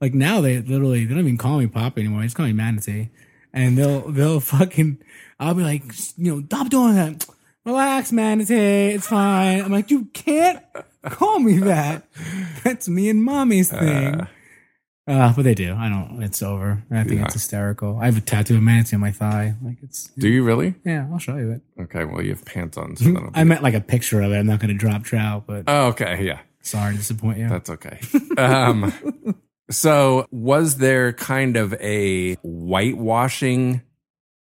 like, now they literally, they don't even call me Poppy anymore. They just call me Manatee. And they'll, they'll fucking, I'll be like, you know, stop doing that. Relax, Manatee. It's fine. I'm like, you can't call me that. That's me and mommy's thing. Uh, uh, but they do. I don't, it's over. I think yeah. it's hysterical. I have a tattoo of Manatee on my thigh. Like, it's. Do you really? Yeah, I'll show you it. Okay, well, you have pants on. So that'll be I meant like a picture of it. I'm not going to drop trout, but. Oh, okay. Yeah. Sorry to disappoint you. That's okay. Um, so was there kind of a whitewashing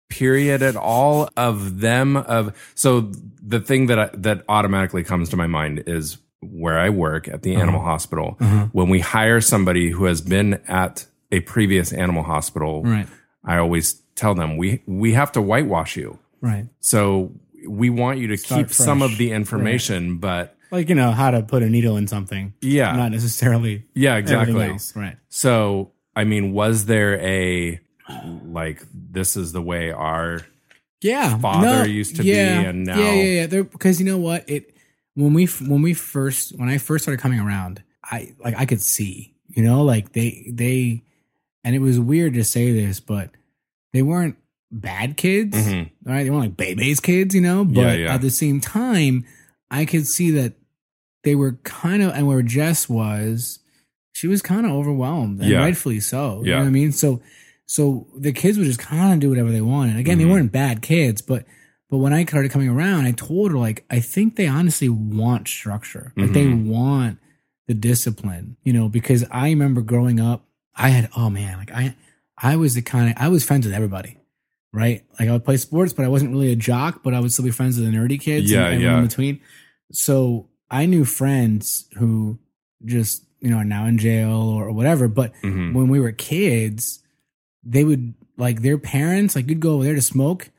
period at all of them? Of so the thing that I, that automatically comes to my mind is where I work at the uh-huh. animal hospital. Uh-huh. When we hire somebody who has been at a previous animal hospital, right. I always tell them we we have to whitewash you. Right. So we want you to Start keep fresh. some of the information, right. but like, you know, how to put a needle in something. Yeah. Not necessarily. Yeah, exactly. Else. Right. So, I mean, was there a, like, this is the way our yeah, father no, used to yeah, be and now. Yeah, yeah, yeah. Because you know what? It, when we, when we first, when I first started coming around, I, like, I could see, you know, like they, they, and it was weird to say this, but they weren't bad kids, mm-hmm. right? They weren't like baby's kids, you know, but yeah, yeah. at the same time, I could see that they were kind of, and where Jess was, she was kind of overwhelmed, and yeah. rightfully so. Yeah. You know what I mean? So, so the kids would just kind of do whatever they wanted. Again, mm-hmm. they weren't bad kids, but but when I started coming around, I told her, like, I think they honestly want structure. Like, mm-hmm. they want the discipline, you know, because I remember growing up, I had, oh man, like I, I was the kind of, I was friends with everybody. Right? Like, I would play sports, but I wasn't really a jock, but I would still be friends with the nerdy kids yeah, and everyone yeah. in between. So I knew friends who just, you know, are now in jail or whatever. But mm-hmm. when we were kids, they would, like, their parents, like, you'd go over there to smoke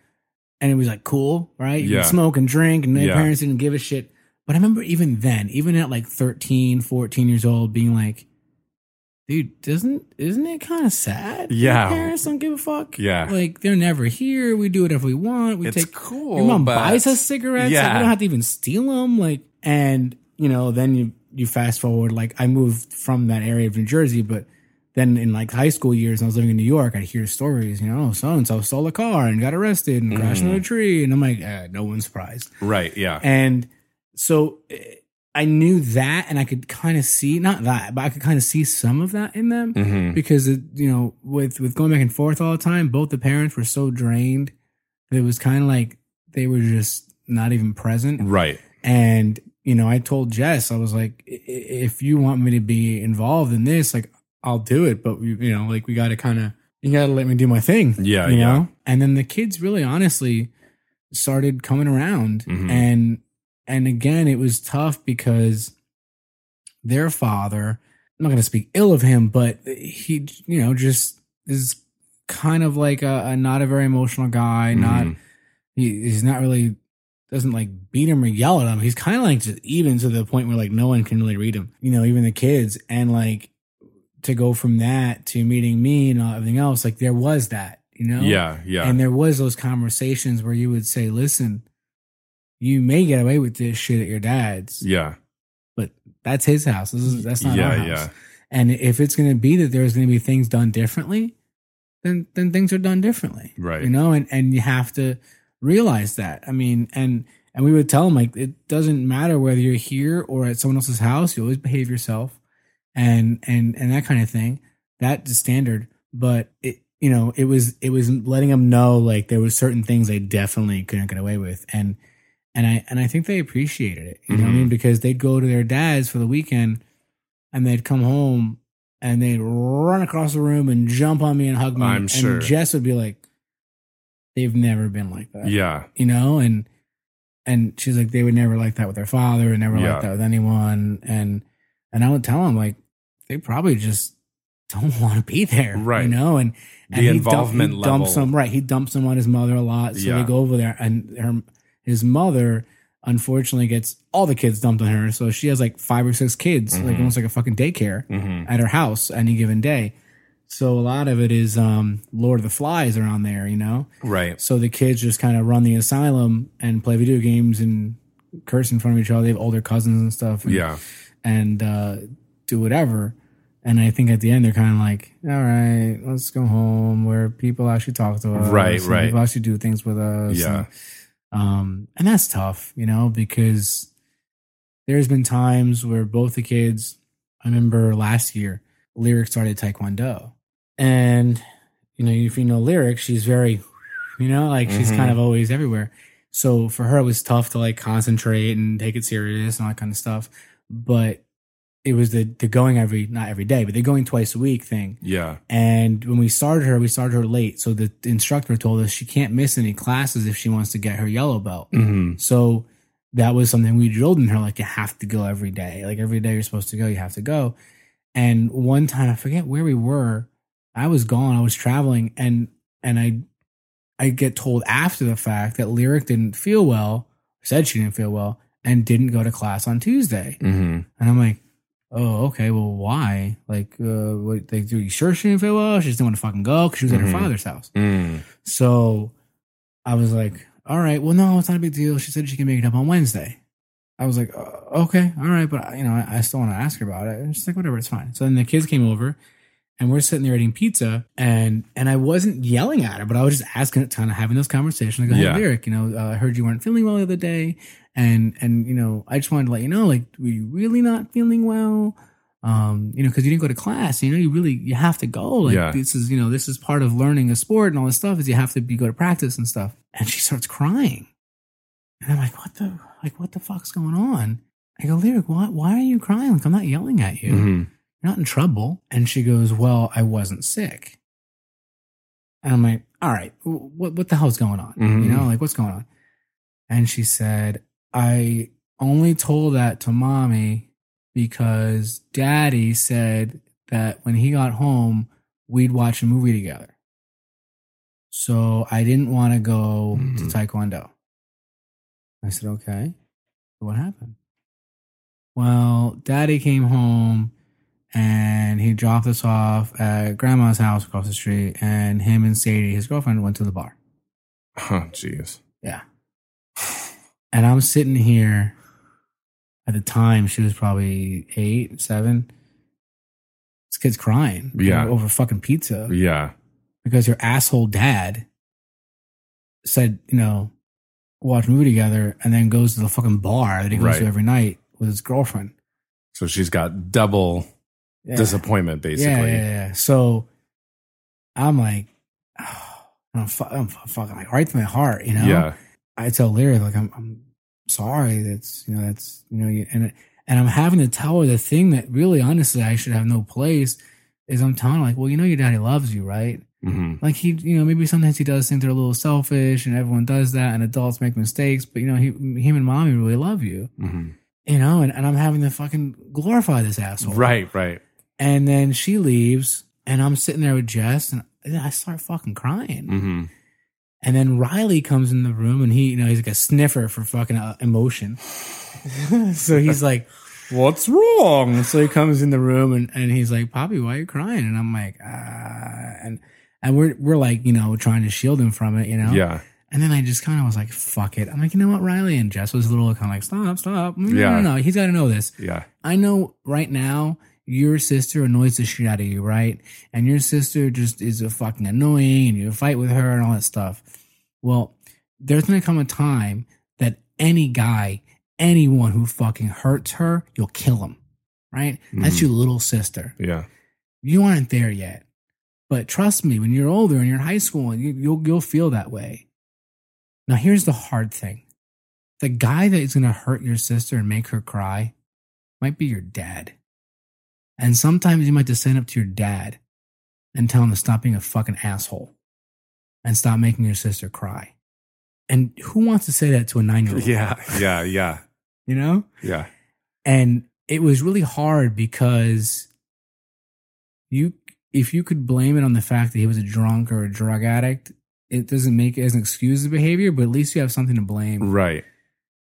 and it was like cool, right? You yeah. could smoke and drink and their yeah. parents didn't give a shit. But I remember even then, even at like thirteen, fourteen years old, being like, dude, doesn't isn't it kind of sad? Yeah, my parents don't give a fuck. Yeah, like, they're never here. We do whatever we want. We it's take cool. Your mom buys us cigarettes. Yeah, like, we don't have to even steal them. Like, and you know, then you you fast forward. Like, I moved from that area of New Jersey, but then in like high school years, I was living in New York. I'd hear stories. You know, so and so stole a car and got arrested and crashed mm. into a tree, and I'm like, eh, no one's surprised. Right. Yeah. And so I knew that, and I could kind of see, not that, but I could kind of see some of that in them mm-hmm. because, it, you know, with, with going back and forth all the time, both the parents were so drained that it was kind of like they were just not even present. Right. And, you know, I told Jess, I was like, if you want me to be involved in this, like, I'll do it. But, we, you know, like, we got to kind of, you got to let me do my thing. Yeah. You yeah. know? And then the kids really honestly started coming around mm-hmm. and, And again, it was tough because their father, I'm not going to speak ill of him, but he, you know, just is kind of like a, a not a very emotional guy. Mm-hmm. Not, he, he's not really, doesn't like beat him or yell at him. He's kind of like just even to the point where like no one can really read him, you know, even the kids. And like to go from that to meeting me and everything else, like there was that, you know? Yeah, yeah. And there was those conversations where you would say, listen, you may get away with this shit at your dad's. Yeah. But that's his house. This is, that's not yeah, our house. Yeah. And if it's going to be that there's going to be things done differently, then then things are done differently. Right. You know, and, and you have to realize that. I mean, and and we would tell them, like, it doesn't matter whether you're here or at someone else's house, you always behave yourself and and, and that kind of thing. That's the standard. But it, you know, it was it was letting them know, like, there were certain things they definitely couldn't get away with. And And I and I think they appreciated it, you know mm-hmm. what I mean? Because they'd go to their dad's for the weekend and they'd come home and they'd run across the room and jump on me and hug me. I'm and sure. Jess would be like, they've never been like that. Yeah. You know, and and she's like, they would never like that with their father and never yeah. like that with anyone. And and I would tell them, like, they probably just don't want to be there. Right. You know, and, and the he involvement dump, he level. Dumps them, right. He dumps them on his mother a lot. So yeah. they go over there and her his mother, unfortunately, gets all the kids dumped on her. So she has like five or six kids, mm-hmm. like almost like a fucking daycare mm-hmm. at her house any given day. So a lot of it is um, Lord of the Flies around there, you know? Right. So the kids just kind of run the asylum and play video games and curse in front of each other. They have older cousins and stuff. And, yeah. And uh, do whatever. And I think at the end, they're kind of like, all right, let's go home where people actually talk to us. Right, right. People actually do things with us. Yeah. And, Um, and that's tough, you know, because there's been times where both the kids, I remember last year, Lyric started Taekwondo. And, you know, if you know Lyric, she's very, you know, like mm-hmm. she's kind of always everywhere. So for her, it was tough to like concentrate and take it serious and all that kind of stuff. But it was the, the going every, not every day, but the going twice a week thing. Yeah. And when we started her, we started her late. So the instructor told us she can't miss any classes if she wants to get her yellow belt. Mm-hmm. So that was something we drilled in her. Like, you have to go every day. Like, every day you're supposed to go, you have to go. And one time, I forget where we were. I was gone. I was traveling. And, and I, I get told after the fact that Lyric didn't feel well, said she didn't feel well, and didn't go to class on Tuesday. Mm-hmm. And I'm like, oh, okay, well, why? Like, uh, what, they do, you sure she didn't feel well? She just didn't want to fucking go because she was mm-hmm. at her father's house. Mm. So I was like, all right, well, no, it's not a big deal. She said she can make it up on Wednesday. I was like, uh, okay, all right, but, you know, I, I still want to ask her about it. And she's like, whatever, it's fine. So then the kids came over, and we're sitting there eating pizza, and and I wasn't yelling at her, but I was just asking, kind of having this conversation. I go, hey, yeah. Lyric, you know, uh, I heard you weren't feeling well the other day. And, and, you know, I just wanted to let you know, like, were you really not feeling well? Um, you know, cause you didn't go to class, you know, you really, you have to go. Like, yeah. this is, you know, this is part of learning a sport and all this stuff is you have to be, go to practice and stuff. And she starts crying. And I'm like, what the, like, what the fuck's going on? I go, Lyric, why, why are you crying? Like, I'm not yelling at you. Mm-hmm. You're not in trouble. And she goes, well, I wasn't sick. And I'm like, all right, what, what the hell's going on? Mm-hmm. You know, like, what's going on? And she said, I only told that to mommy because daddy said that when he got home, we'd watch a movie together. So I didn't want to go mm-hmm. to Taekwondo. I said, okay, what happened? Well, daddy came home and he dropped us off at grandma's house across the street, and him and Sadie, his girlfriend, went to the bar. Oh, jeez. Yeah. And I'm sitting here, at the time, she was probably eight, seven. This kid's crying yeah. over fucking pizza. Yeah. Because her asshole dad said, you know, watch a movie together and then goes to the fucking bar that he goes right. to every night with his girlfriend. So she's got double yeah. disappointment, basically. Yeah, yeah, yeah. So I'm like, oh, I'm, fu- I'm fucking like right to my heart, you know? Yeah. I tell Lyric, like, I'm, I'm sorry. That's, you know, that's, you know, you, and and I'm having to tell her the thing that really, honestly, I should have no place is I'm telling her, like, well, you know, your daddy loves you, right? Mm-hmm. Like he, you know, maybe sometimes he does think they're a little selfish, and everyone does that, and adults make mistakes. But you know, he, him and mommy really love you, mm-hmm. you know. And, and I'm having to fucking glorify this asshole, right, right. And then she leaves, and I'm sitting there with Jess, and I start fucking crying. Mm-hmm. And then Riley comes in the room, and he, you know, he's like a sniffer for fucking uh, emotion. So he's like, "What's wrong?" So he comes in the room, and, and he's like, "Poppy, why are you crying?" And I'm like, "Ah," and. And we're, we're like, you know, trying to shield him from it, you know? Yeah. And then I just kind of was like, fuck it. I'm like, you know what, Riley? And Jess was a little kind of like, stop, stop. No, yeah. no, no, no. He's got to know this. Yeah. I know right now your sister annoys the shit out of you, right? And your sister just is a fucking annoying and you fight with her and all that stuff. Well, there's going to come a time that any guy, anyone who fucking hurts her, you'll kill him, right? Mm-hmm. That's your little sister. Yeah. You aren't there yet. But trust me, when you're older and you're in high school, and you, you'll you'll feel that way. Now, here's the hard thing: the guy that is going to hurt your sister and make her cry might be your dad. And sometimes you might just stand up to your dad and tell him to stop being a fucking asshole and stop making your sister cry. And who wants to say that to a nine-year-old? Yeah, yeah, yeah. You know? Yeah. And it was really hard because you. If you could blame it on the fact that he was a drunk or a drug addict, it doesn't make it as an excuse of behavior, but at least you have something to blame. Right.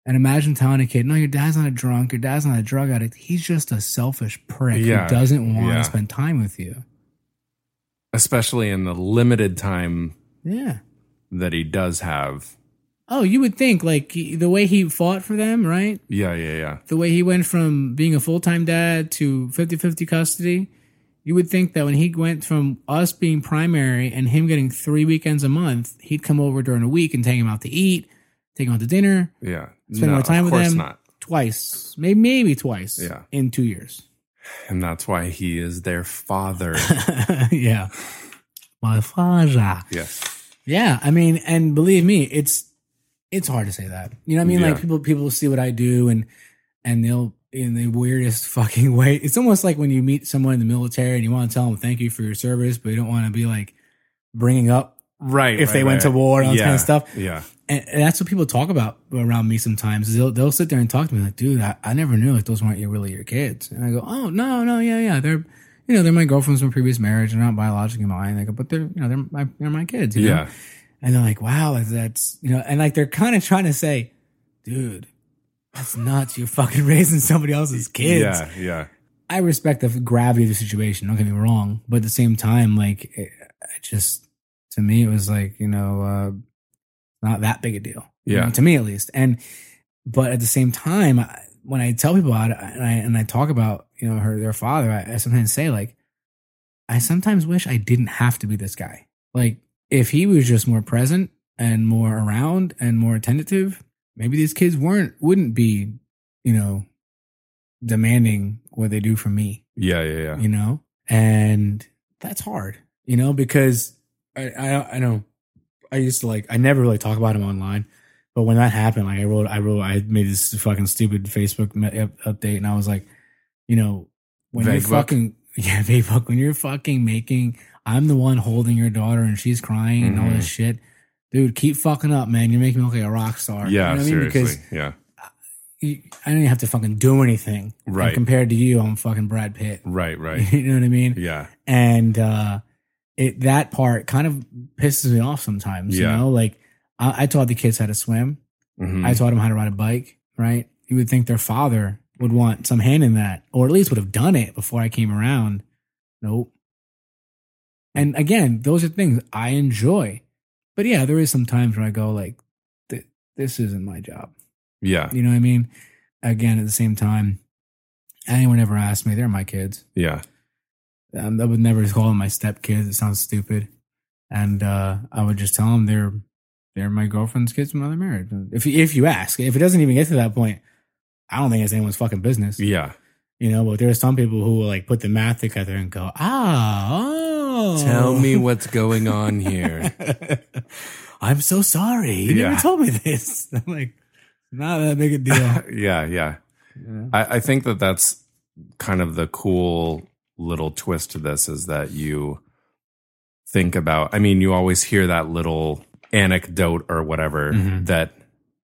And imagine telling a kid, no, your dad's not a drunk, your dad's not a drug addict. He's just a selfish prick yeah. who doesn't want yeah. to spend time with you. Especially in the limited time yeah. that he does have. Oh, you would think, like, the way he fought for them, right? Yeah, yeah, yeah. The way he went from being a full-time dad to fifty-fifty custody. You would think that when he went from us being primary and him getting three weekends a month, he'd come over during a week and take him out to eat, take him out to dinner. Yeah. Spend no, more time with him. Not. Twice. Maybe maybe twice yeah. in two years. And that's why he is their father. yeah. My father. Yes. Yeah. I mean, and believe me, it's it's hard to say that. You know what I mean? Yeah. Like people people see what I do and and they'll in the weirdest fucking way. It's almost like when you meet someone in the military and you want to tell them thank you for your service, but you don't want to be like bringing up right if right, they went right. to war and all yeah, that kind of stuff. Yeah. And, and that's what people talk about around me sometimes. Is they'll, they'll sit there and talk to me like, dude, I, I never knew like those weren't your, really your kids. And I go, oh, no, no, yeah, yeah. They're, you know, they're my girlfriends from previous marriage. They're not biologically mine. I go, but they're, you know, they're my, they're my kids. You yeah. know? And they're like, wow, that's, you know, and like they're kind of trying to say, dude, that's nuts. You're fucking raising somebody else's kids. Yeah, yeah. I respect the gravity of the situation. Don't get me wrong. But at the same time, like, it, it just, to me, it was like, you know, uh, not that big a deal. Yeah. You know, to me, at least. And, but at the same time, I, when I tell people about it and I, and I talk about, you know, her, their father, I, I sometimes say, like, I sometimes wish I didn't have to be this guy. Like, if he was just more present and more around and more attentive, maybe these kids weren't wouldn't be, you know, demanding what they do from me. Yeah, yeah, yeah. You know, and that's hard, you know, because I I, I know I used to like I never really talk about them online, but when that happened, like I wrote I wrote I made this fucking stupid Facebook update, and I was like, you know, when you fucking yeah, Facebook, when you're fucking making, I'm the one holding your daughter and she's crying mm-hmm. and all this shit. Dude, keep fucking up, man. You're making me look like a rock star. Yeah, you know what seriously. I mean? Because yeah. You, I don't even have to fucking do anything. Right. And compared to you, I'm fucking Brad Pitt. Right, right. You know what I mean? Yeah. And uh, it that part kind of pisses me off sometimes, yeah. you know? Like, I, I taught the kids how to swim. Mm-hmm. I taught them how to ride a bike, right? You would think their father would want some hand in that, or at least would have done it before I came around. Nope. And again, those are things I enjoy. But yeah, there is some times where I go like, th- this isn't my job. Yeah. You know what I mean? Again, at the same time, anyone ever asked me, they're my kids. Yeah. Um, I would never call them my stepkids. It sounds stupid. And uh, I would just tell them they're, they're my girlfriend's kids from another marriage. If, if you ask, if it doesn't even get to that point, I don't think it's anyone's fucking business. Yeah. You know, but there are some people who will like put the math together and go, oh, oh. Tell me what's going on here. I'm so sorry. You yeah. never told me this. I'm like, not that big a deal. yeah, yeah. yeah. I, I think that that's kind of the cool little twist to this is that you think about, I mean, you always hear that little anecdote or whatever mm-hmm. that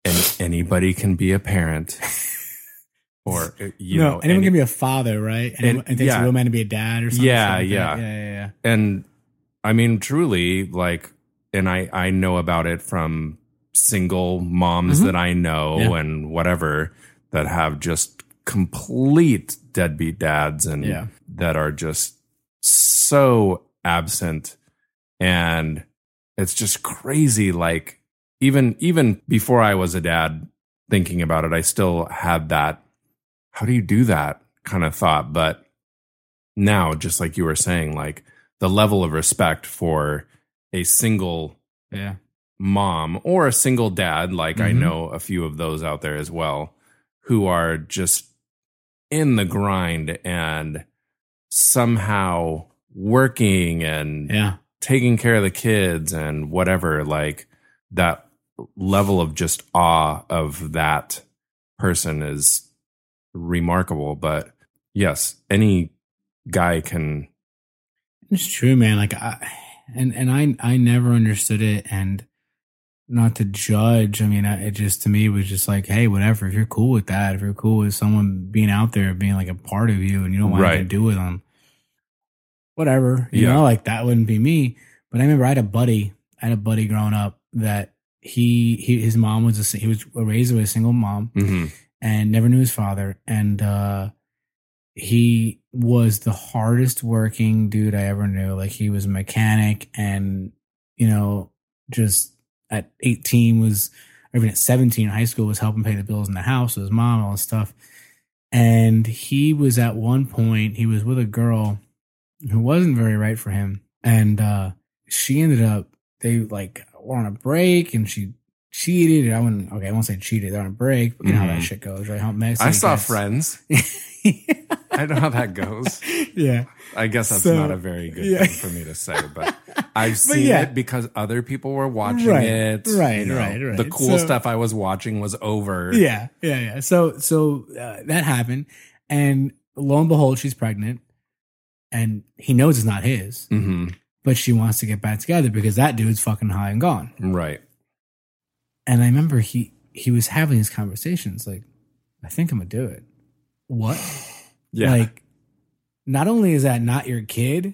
and anybody can be a parent or, you no, know, anyone any, can be a father, right? And, and it takes yeah. a real man to be a dad or something. Yeah, something yeah. Like yeah, yeah, yeah. And I mean, truly, like, and I, I know about it from single moms mm-hmm. that I know yeah. and whatever that have just complete deadbeat dads and yeah. that are just so absent. And it's just crazy. Like even, even before I was a dad thinking about it, I still had that. How do you do that kind of thought? But now, just like you were saying, like the level of respect for a single yeah. mom or a single dad, like mm-hmm. I know a few of those out there as well, who are just in the grind and somehow working and yeah. taking care of the kids and whatever, like that level of just awe of that person is remarkable. But yes, any guy can. It's true, man. Like I, and, and I, I never understood it. And not to judge. I mean, it just, to me, was just like, hey, whatever, if you're cool with that, if you're cool with someone being out there, being like a part of you and you don't want right. anything to do with them, whatever, you yeah. know, like that wouldn't be me. But I remember I had a buddy, I had a buddy growing up that he, he his mom was, a, he was raised with a single mom mm-hmm. and never knew his father. And, uh, he was the hardest working dude I ever knew. Like he was a mechanic and, you know, just, at eighteen was, or even at seventeen in high school, was helping pay the bills in the house with his mom, all this stuff. And he was at one point, he was with a girl who wasn't very right for him. And uh, she ended up, they like were on a break and she cheated. And I wouldn't, okay, I won't say cheated. They're on a break, but you mm-hmm. know how that shit goes, right? How Mexican I saw guys. Friends. I know how that goes. Yeah. I guess that's so, not a very good yeah. thing for me to say, but I've seen but yeah. it because other people were watching right, it. Right, you know, right, right. The cool so, stuff I was watching was over. Yeah, yeah, yeah. So, so uh, that happened, and lo and behold, she's pregnant, and he knows it's not his, mm-hmm. but she wants to get back together because that dude's fucking high and gone. Right. And I remember he he was having these conversations like, I think I'm gonna do it. What? Yeah. Like, not only is that not your kid,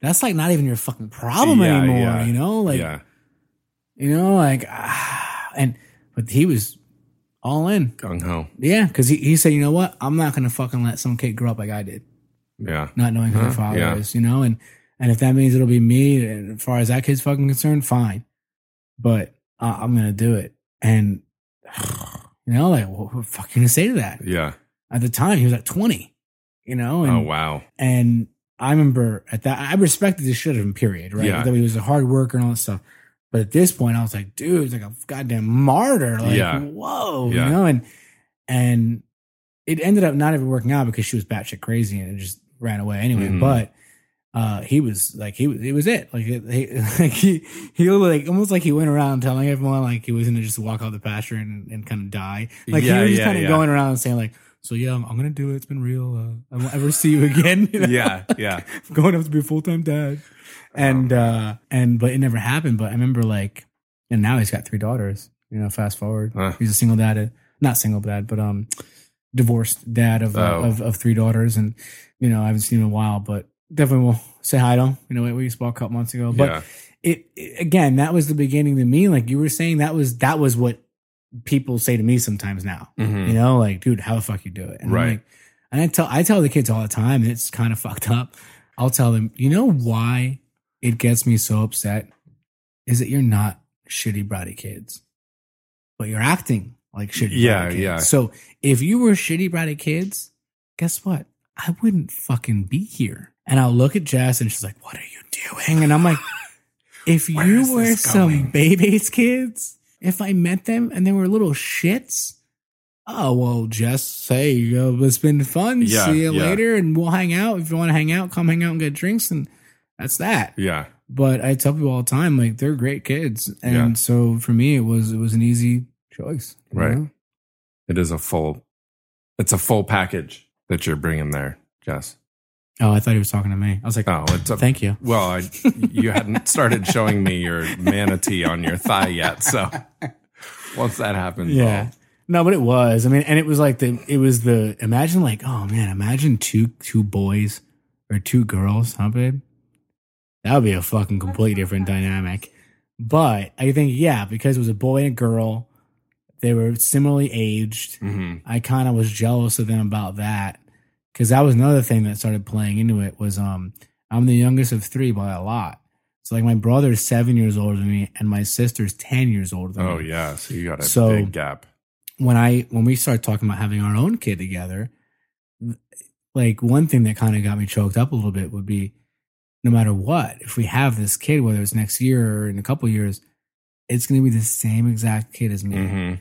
that's like not even your fucking problem yeah, anymore, yeah. you know? Like, yeah. you know, like, ah, and, but he was all in. Gung ho. Yeah. Cause he, he said, you know what? I'm not going to fucking let some kid grow up like I did. Yeah. Not knowing who huh? their father yeah. is, you know? And, and if that means it'll be me, and as far as that kid's fucking concerned, fine. But uh, I'm going to do it. And, you know, like, what the fuck are you going to say to that? Yeah. At the time, he was like twenty. You know, and, oh wow! And I remember at that, I respected the shit of him. Period, right? Yeah. That he was a hard worker and all that stuff. But at this point, I was like, dude, he's like a goddamn martyr. Like, yeah. whoa, yeah. you know. And and it ended up not even working out because she was batshit crazy and it just ran away anyway. Mm-hmm. But uh, he was like, he was, it was it. Like, it, he, like he he like almost like he went around telling everyone like he was gonna just walk out the pasture and, and kind of die. Like yeah, he was just yeah, kind of yeah. going around and saying like. So, yeah, I'm, I'm going to do it. It's been real. Uh, I won't ever see you again. You know? Yeah, yeah. I'm going to have to be a full-time dad. And, um, uh, and but it never happened. But I remember, like, and now he's got three daughters, you know, fast forward. Uh, he's a single dad, not single dad, but um, divorced dad of, oh. uh, of of three daughters. And, you know, I haven't seen him in a while, but definitely will say hi to him. You know, we spoke a couple months ago. But, yeah. it, it again, that was the beginning to me. Like you were saying, that was that was what people say to me sometimes now, mm-hmm. you know, like, dude, how the fuck you do it? And right. I'm like, and I tell, I tell the kids all the time, and it's kind of fucked up. I'll tell them, you know why it gets me so upset is that you're not shitty bratty kids, but you're acting like shitty yeah, bratty kids. Yeah. So if you were shitty bratty kids, guess what? I wouldn't fucking be here. And I'll look at Jess and she's like, what are you doing? And I'm like, if you were some baby's kids, if I met them and they were little shits, oh, well, Jess, hey, uh, it's been fun. Yeah, See you yeah. later, and we'll hang out. If you want to hang out, come hang out and get drinks, and that's that. Yeah. But I tell people all the time, like, they're great kids. And yeah. so for me, it was it was an easy choice. Right. Know? It is a full, it's a full package that you're bringing there, Jess. Oh, I thought he was talking to me. I was like, oh, it's a, thank you. Well, I, you hadn't started showing me your manatee on your thigh yet. So once that happens. Yeah. Well, no, but it was. I mean, and it was like the, it was the, imagine like, oh man, imagine two two boys or two girls, huh, babe? That would be a fucking completely different dynamic. But I think, yeah, because it was a boy and a girl, they were similarly aged. Mm-hmm. I kind of was jealous of them about that. Because that was another thing that started playing into it was um, I'm the youngest of three by a lot. So like my brother is seven years older than me and my sister's ten years older than oh, me. Oh, yeah. So you got a so big gap. When I when we started talking about having our own kid together, like one thing that kind of got me choked up a little bit would be, no matter what, if we have this kid, whether it's next year or in a couple of years, it's going to be the same exact kid as me. Mm-hmm.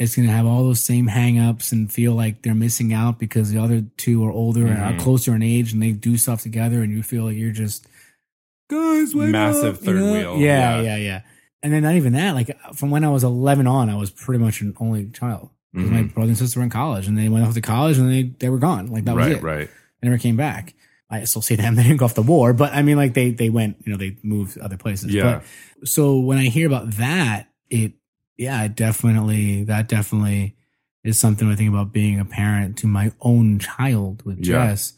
It's going to have all those same hangups and feel like they're missing out because the other two are older mm-hmm. and are closer in age and they do stuff together and you feel like you're just, guys, wake Massive up, third you know? wheel. Yeah, yeah, yeah, yeah. And then not even that, like from when I was eleven on, I was pretty much an only child. Mm-hmm. My brother and sister were in college and they went off to college and they, they were gone. Like that right, was it. Right, right. They never came back. I still see them. They didn't go off the war, but I mean, like they, they went, you know, they moved other places. Yeah. But, so when I hear about that, it, yeah, it definitely, that definitely is something I think about being a parent to my own child with yeah. Jess.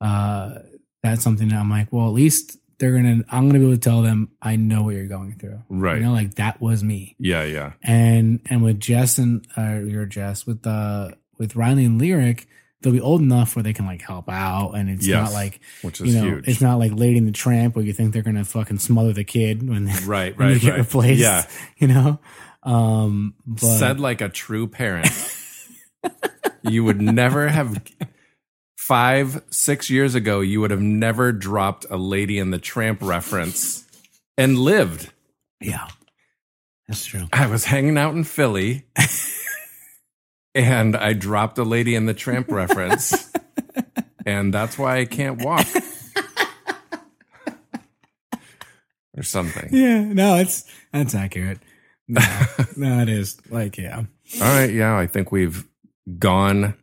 Uh, that's something that I'm like, well, at least they're going to, I'm going to be able to tell them, I know what you're going through. Right. You know, like that was me. Yeah. Yeah. And, and with Jess and, uh, your Jess with, uh, with Riley and Lyric, they'll be old enough where they can like help out, and it's yes, not like which is you know, huge. It's not like Lady and the Tramp where you think they're gonna fucking smother the kid when they, right, right, when they get right. replaced. Yeah, you know. Um, but. Said like a true parent, you would never have five, six years ago. You would have never dropped a Lady and the Tramp reference and lived. Yeah, that's true. I was hanging out in Philly. And I dropped a Lady and the Tramp reference, and that's why I can't walk, or something. Yeah, no, it's that's accurate. No, no, it is. Like, yeah. All right, yeah. I think we've gone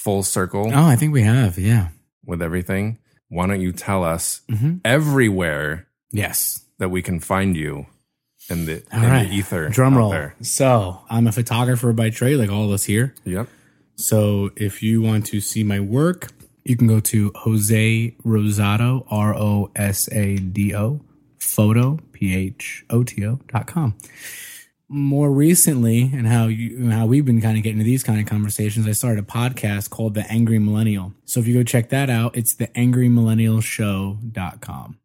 full circle. Oh, I think we have. Yeah, with everything. Why don't you tell us mm-hmm. everywhere? Yes, that we can find you. And the, right. the ether. Drum roll. There. So I'm a photographer by trade, like all of us here. Yep. So if you want to see my work, you can go to Jose Rosado, R O S A D O, photo, P H O T O dot com. More recently, and how you how we've been kind of getting to these kind of conversations, I started a podcast called The Angry Millennial. So if you go check that out, it's The Angry Millennial Show dot com.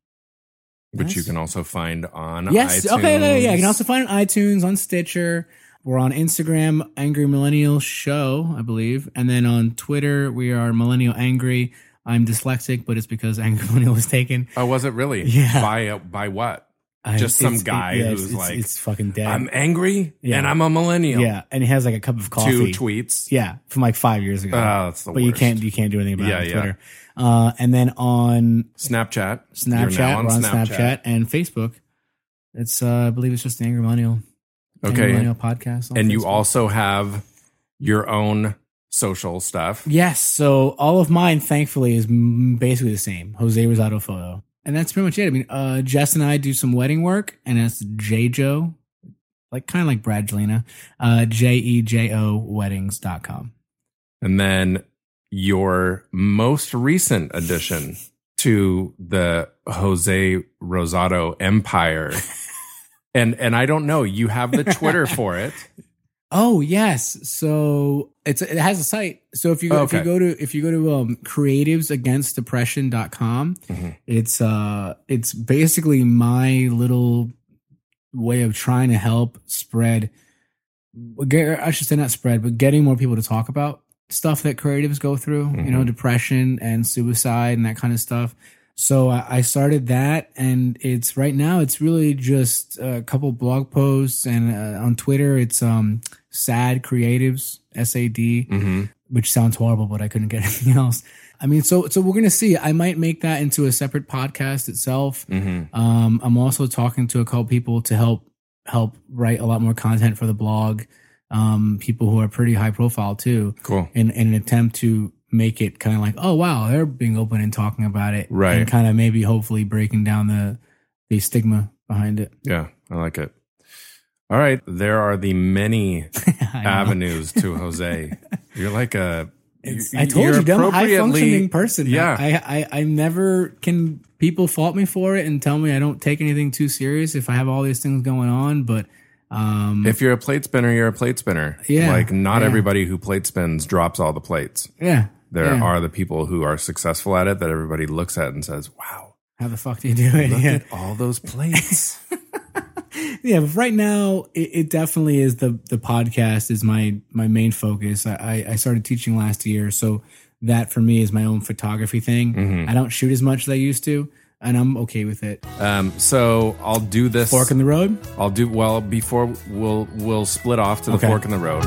Which nice. You can also find on yes. iTunes. Yes, okay, yeah. You can also find on iTunes, on Stitcher. We're on Instagram, Angry Millennial Show, I believe. And then on Twitter, we are Millennial Angry. I'm dyslexic, but it's because Angry Millennial was taken. Oh, was it really? Yeah. By, by what? I, Just some guy it, yeah, who's it's, like, it's fucking dead. I'm angry yeah. and I'm a millennial. Yeah, and he has like a cup of coffee. Two tweets. Yeah, from like five years ago. Oh, that's the but worst. But you can't, you can't do anything about yeah, it on yeah. Twitter. Uh, and then on Snapchat, Snapchat, on we're on Snapchat. Snapchat and Facebook. It's, uh, I believe it's just the Angry Millennial, okay. Angry Millennial podcast. And Facebook. You also have your own social stuff. Yes. So all of mine, thankfully, is basically the same. Jose Rosado photo. And that's pretty much it. I mean, uh, Jess and I do some wedding work, and it's J J O, like kind of like Brad Jelena, uh, J E J O weddings dot com. And then your most recent addition to the Jose Rosado empire. and and I don't know, you have the Twitter for it. Oh, yes. So it's it has a site. So if you go, oh, okay. if you go to if you go to um, creatives against depression dot com, mm-hmm. it's uh it's basically my little way of trying to help spread I should say not spread, but getting more people to talk about stuff that creatives go through, mm-hmm. you know, depression and suicide and that kind of stuff. So I started that, and it's right now. It's really just a couple blog posts, and uh, on Twitter, it's um, Sad Creatives, S A D, mm-hmm. which sounds horrible, but I couldn't get anything else. I mean, so so we're going to see. I might make that into a separate podcast itself. Mm-hmm. Um, I'm also talking to a couple people to help help write a lot more content for the blog. Um, people who are pretty high profile too. Cool. In, in an attempt to make it kind of like, oh, wow, they're being open and talking about it. Right. And kind of maybe hopefully breaking down the the stigma behind it. Yeah, I like it. All right. There are the many avenues to Jose. You're like a... It's, I told you, I'm a high-functioning person. Yeah. I, I, I never can... People fault me for it and tell me I don't take anything too serious if I have all these things going on, but... Um, if you're a plate spinner, you're a plate spinner. Yeah. Like, not yeah. everybody who plate spins drops all the plates. Yeah. There yeah. are the people who are successful at it that everybody looks at and says, wow. How the fuck do you do it? Look yeah. at all those plates. Yeah, but right now, it, it definitely is the the podcast is my my main focus. I, I started teaching last year, so that for me is my own photography thing. Mm-hmm. I don't shoot as much as I used to, and I'm okay with it. Um, so I'll do this fork in the road. I'll do well before we'll we'll split off to the okay. fork in the road.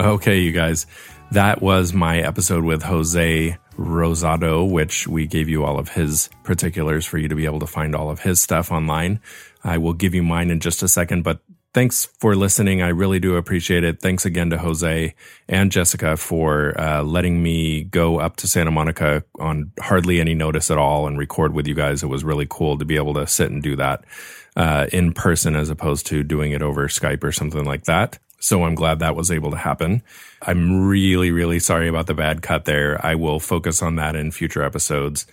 Okay, you guys, that was my episode with Jose Rosado, which we gave you all of his particulars for you to be able to find all of his stuff online. I will give you mine in just a second, but thanks for listening. I really do appreciate it. Thanks again to Jose and Jessica for uh, letting me go up to Santa Monica on hardly any notice at all and record with you guys. It was really cool to be able to sit and do that uh, in person as opposed to doing it over Skype or something like that. So I'm glad that was able to happen. I'm really, really sorry about the bad cut there. I will focus on that in future episodes.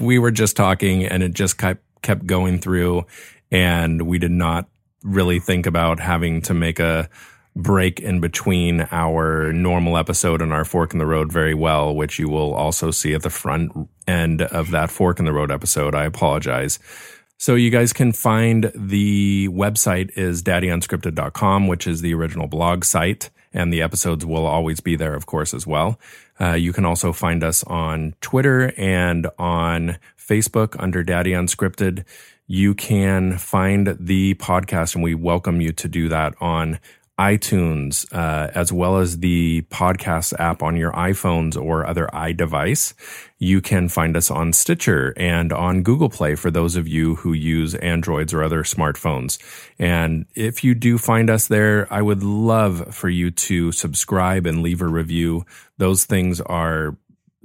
We were just talking and it just kept going through and we did not really think about having to make a break in between our normal episode and our fork in the road very well, which you will also see at the front end of that fork in the road episode. I apologize. So you guys can find the website is daddy unscripted dot com, which is the original blog site, and the episodes will always be there, of course, as well. Uh, you can also find us on Twitter and on Facebook under Daddy Unscripted. You can find the podcast, and we welcome you to do that on iTunes, uh, as well as the podcast app on your iPhones or other iDevice. You can find us on Stitcher and on Google Play for those of you who use Androids or other smartphones. And if you do find us there, I would love for you to subscribe and leave a review. Those things are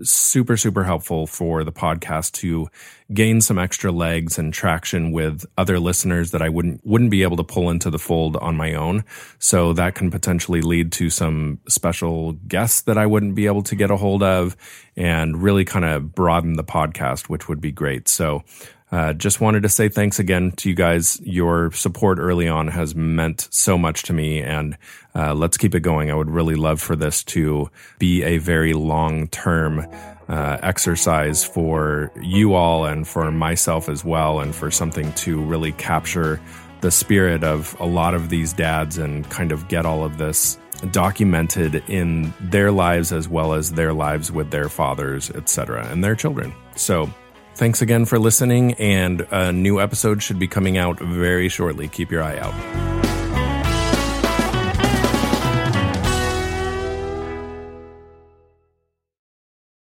super, super helpful for the podcast to gain some extra legs and traction with other listeners that I wouldn't wouldn't be able to pull into the fold on my own. So that can potentially lead to some special guests that I wouldn't be able to get a hold of and really kind of broaden the podcast, which would be great. So uh, just wanted to say thanks again to you guys. Your support early on has meant so much to me, and uh, let's keep it going. I would really love for this to be a very long-term Uh, exercise for you all and for myself as well, and for something to really capture the spirit of a lot of these dads and kind of get all of this documented in their lives as well as their lives with their fathers, et cetera, and their children. So thanks again for listening, and a new episode should be coming out very shortly. Keep your eye out.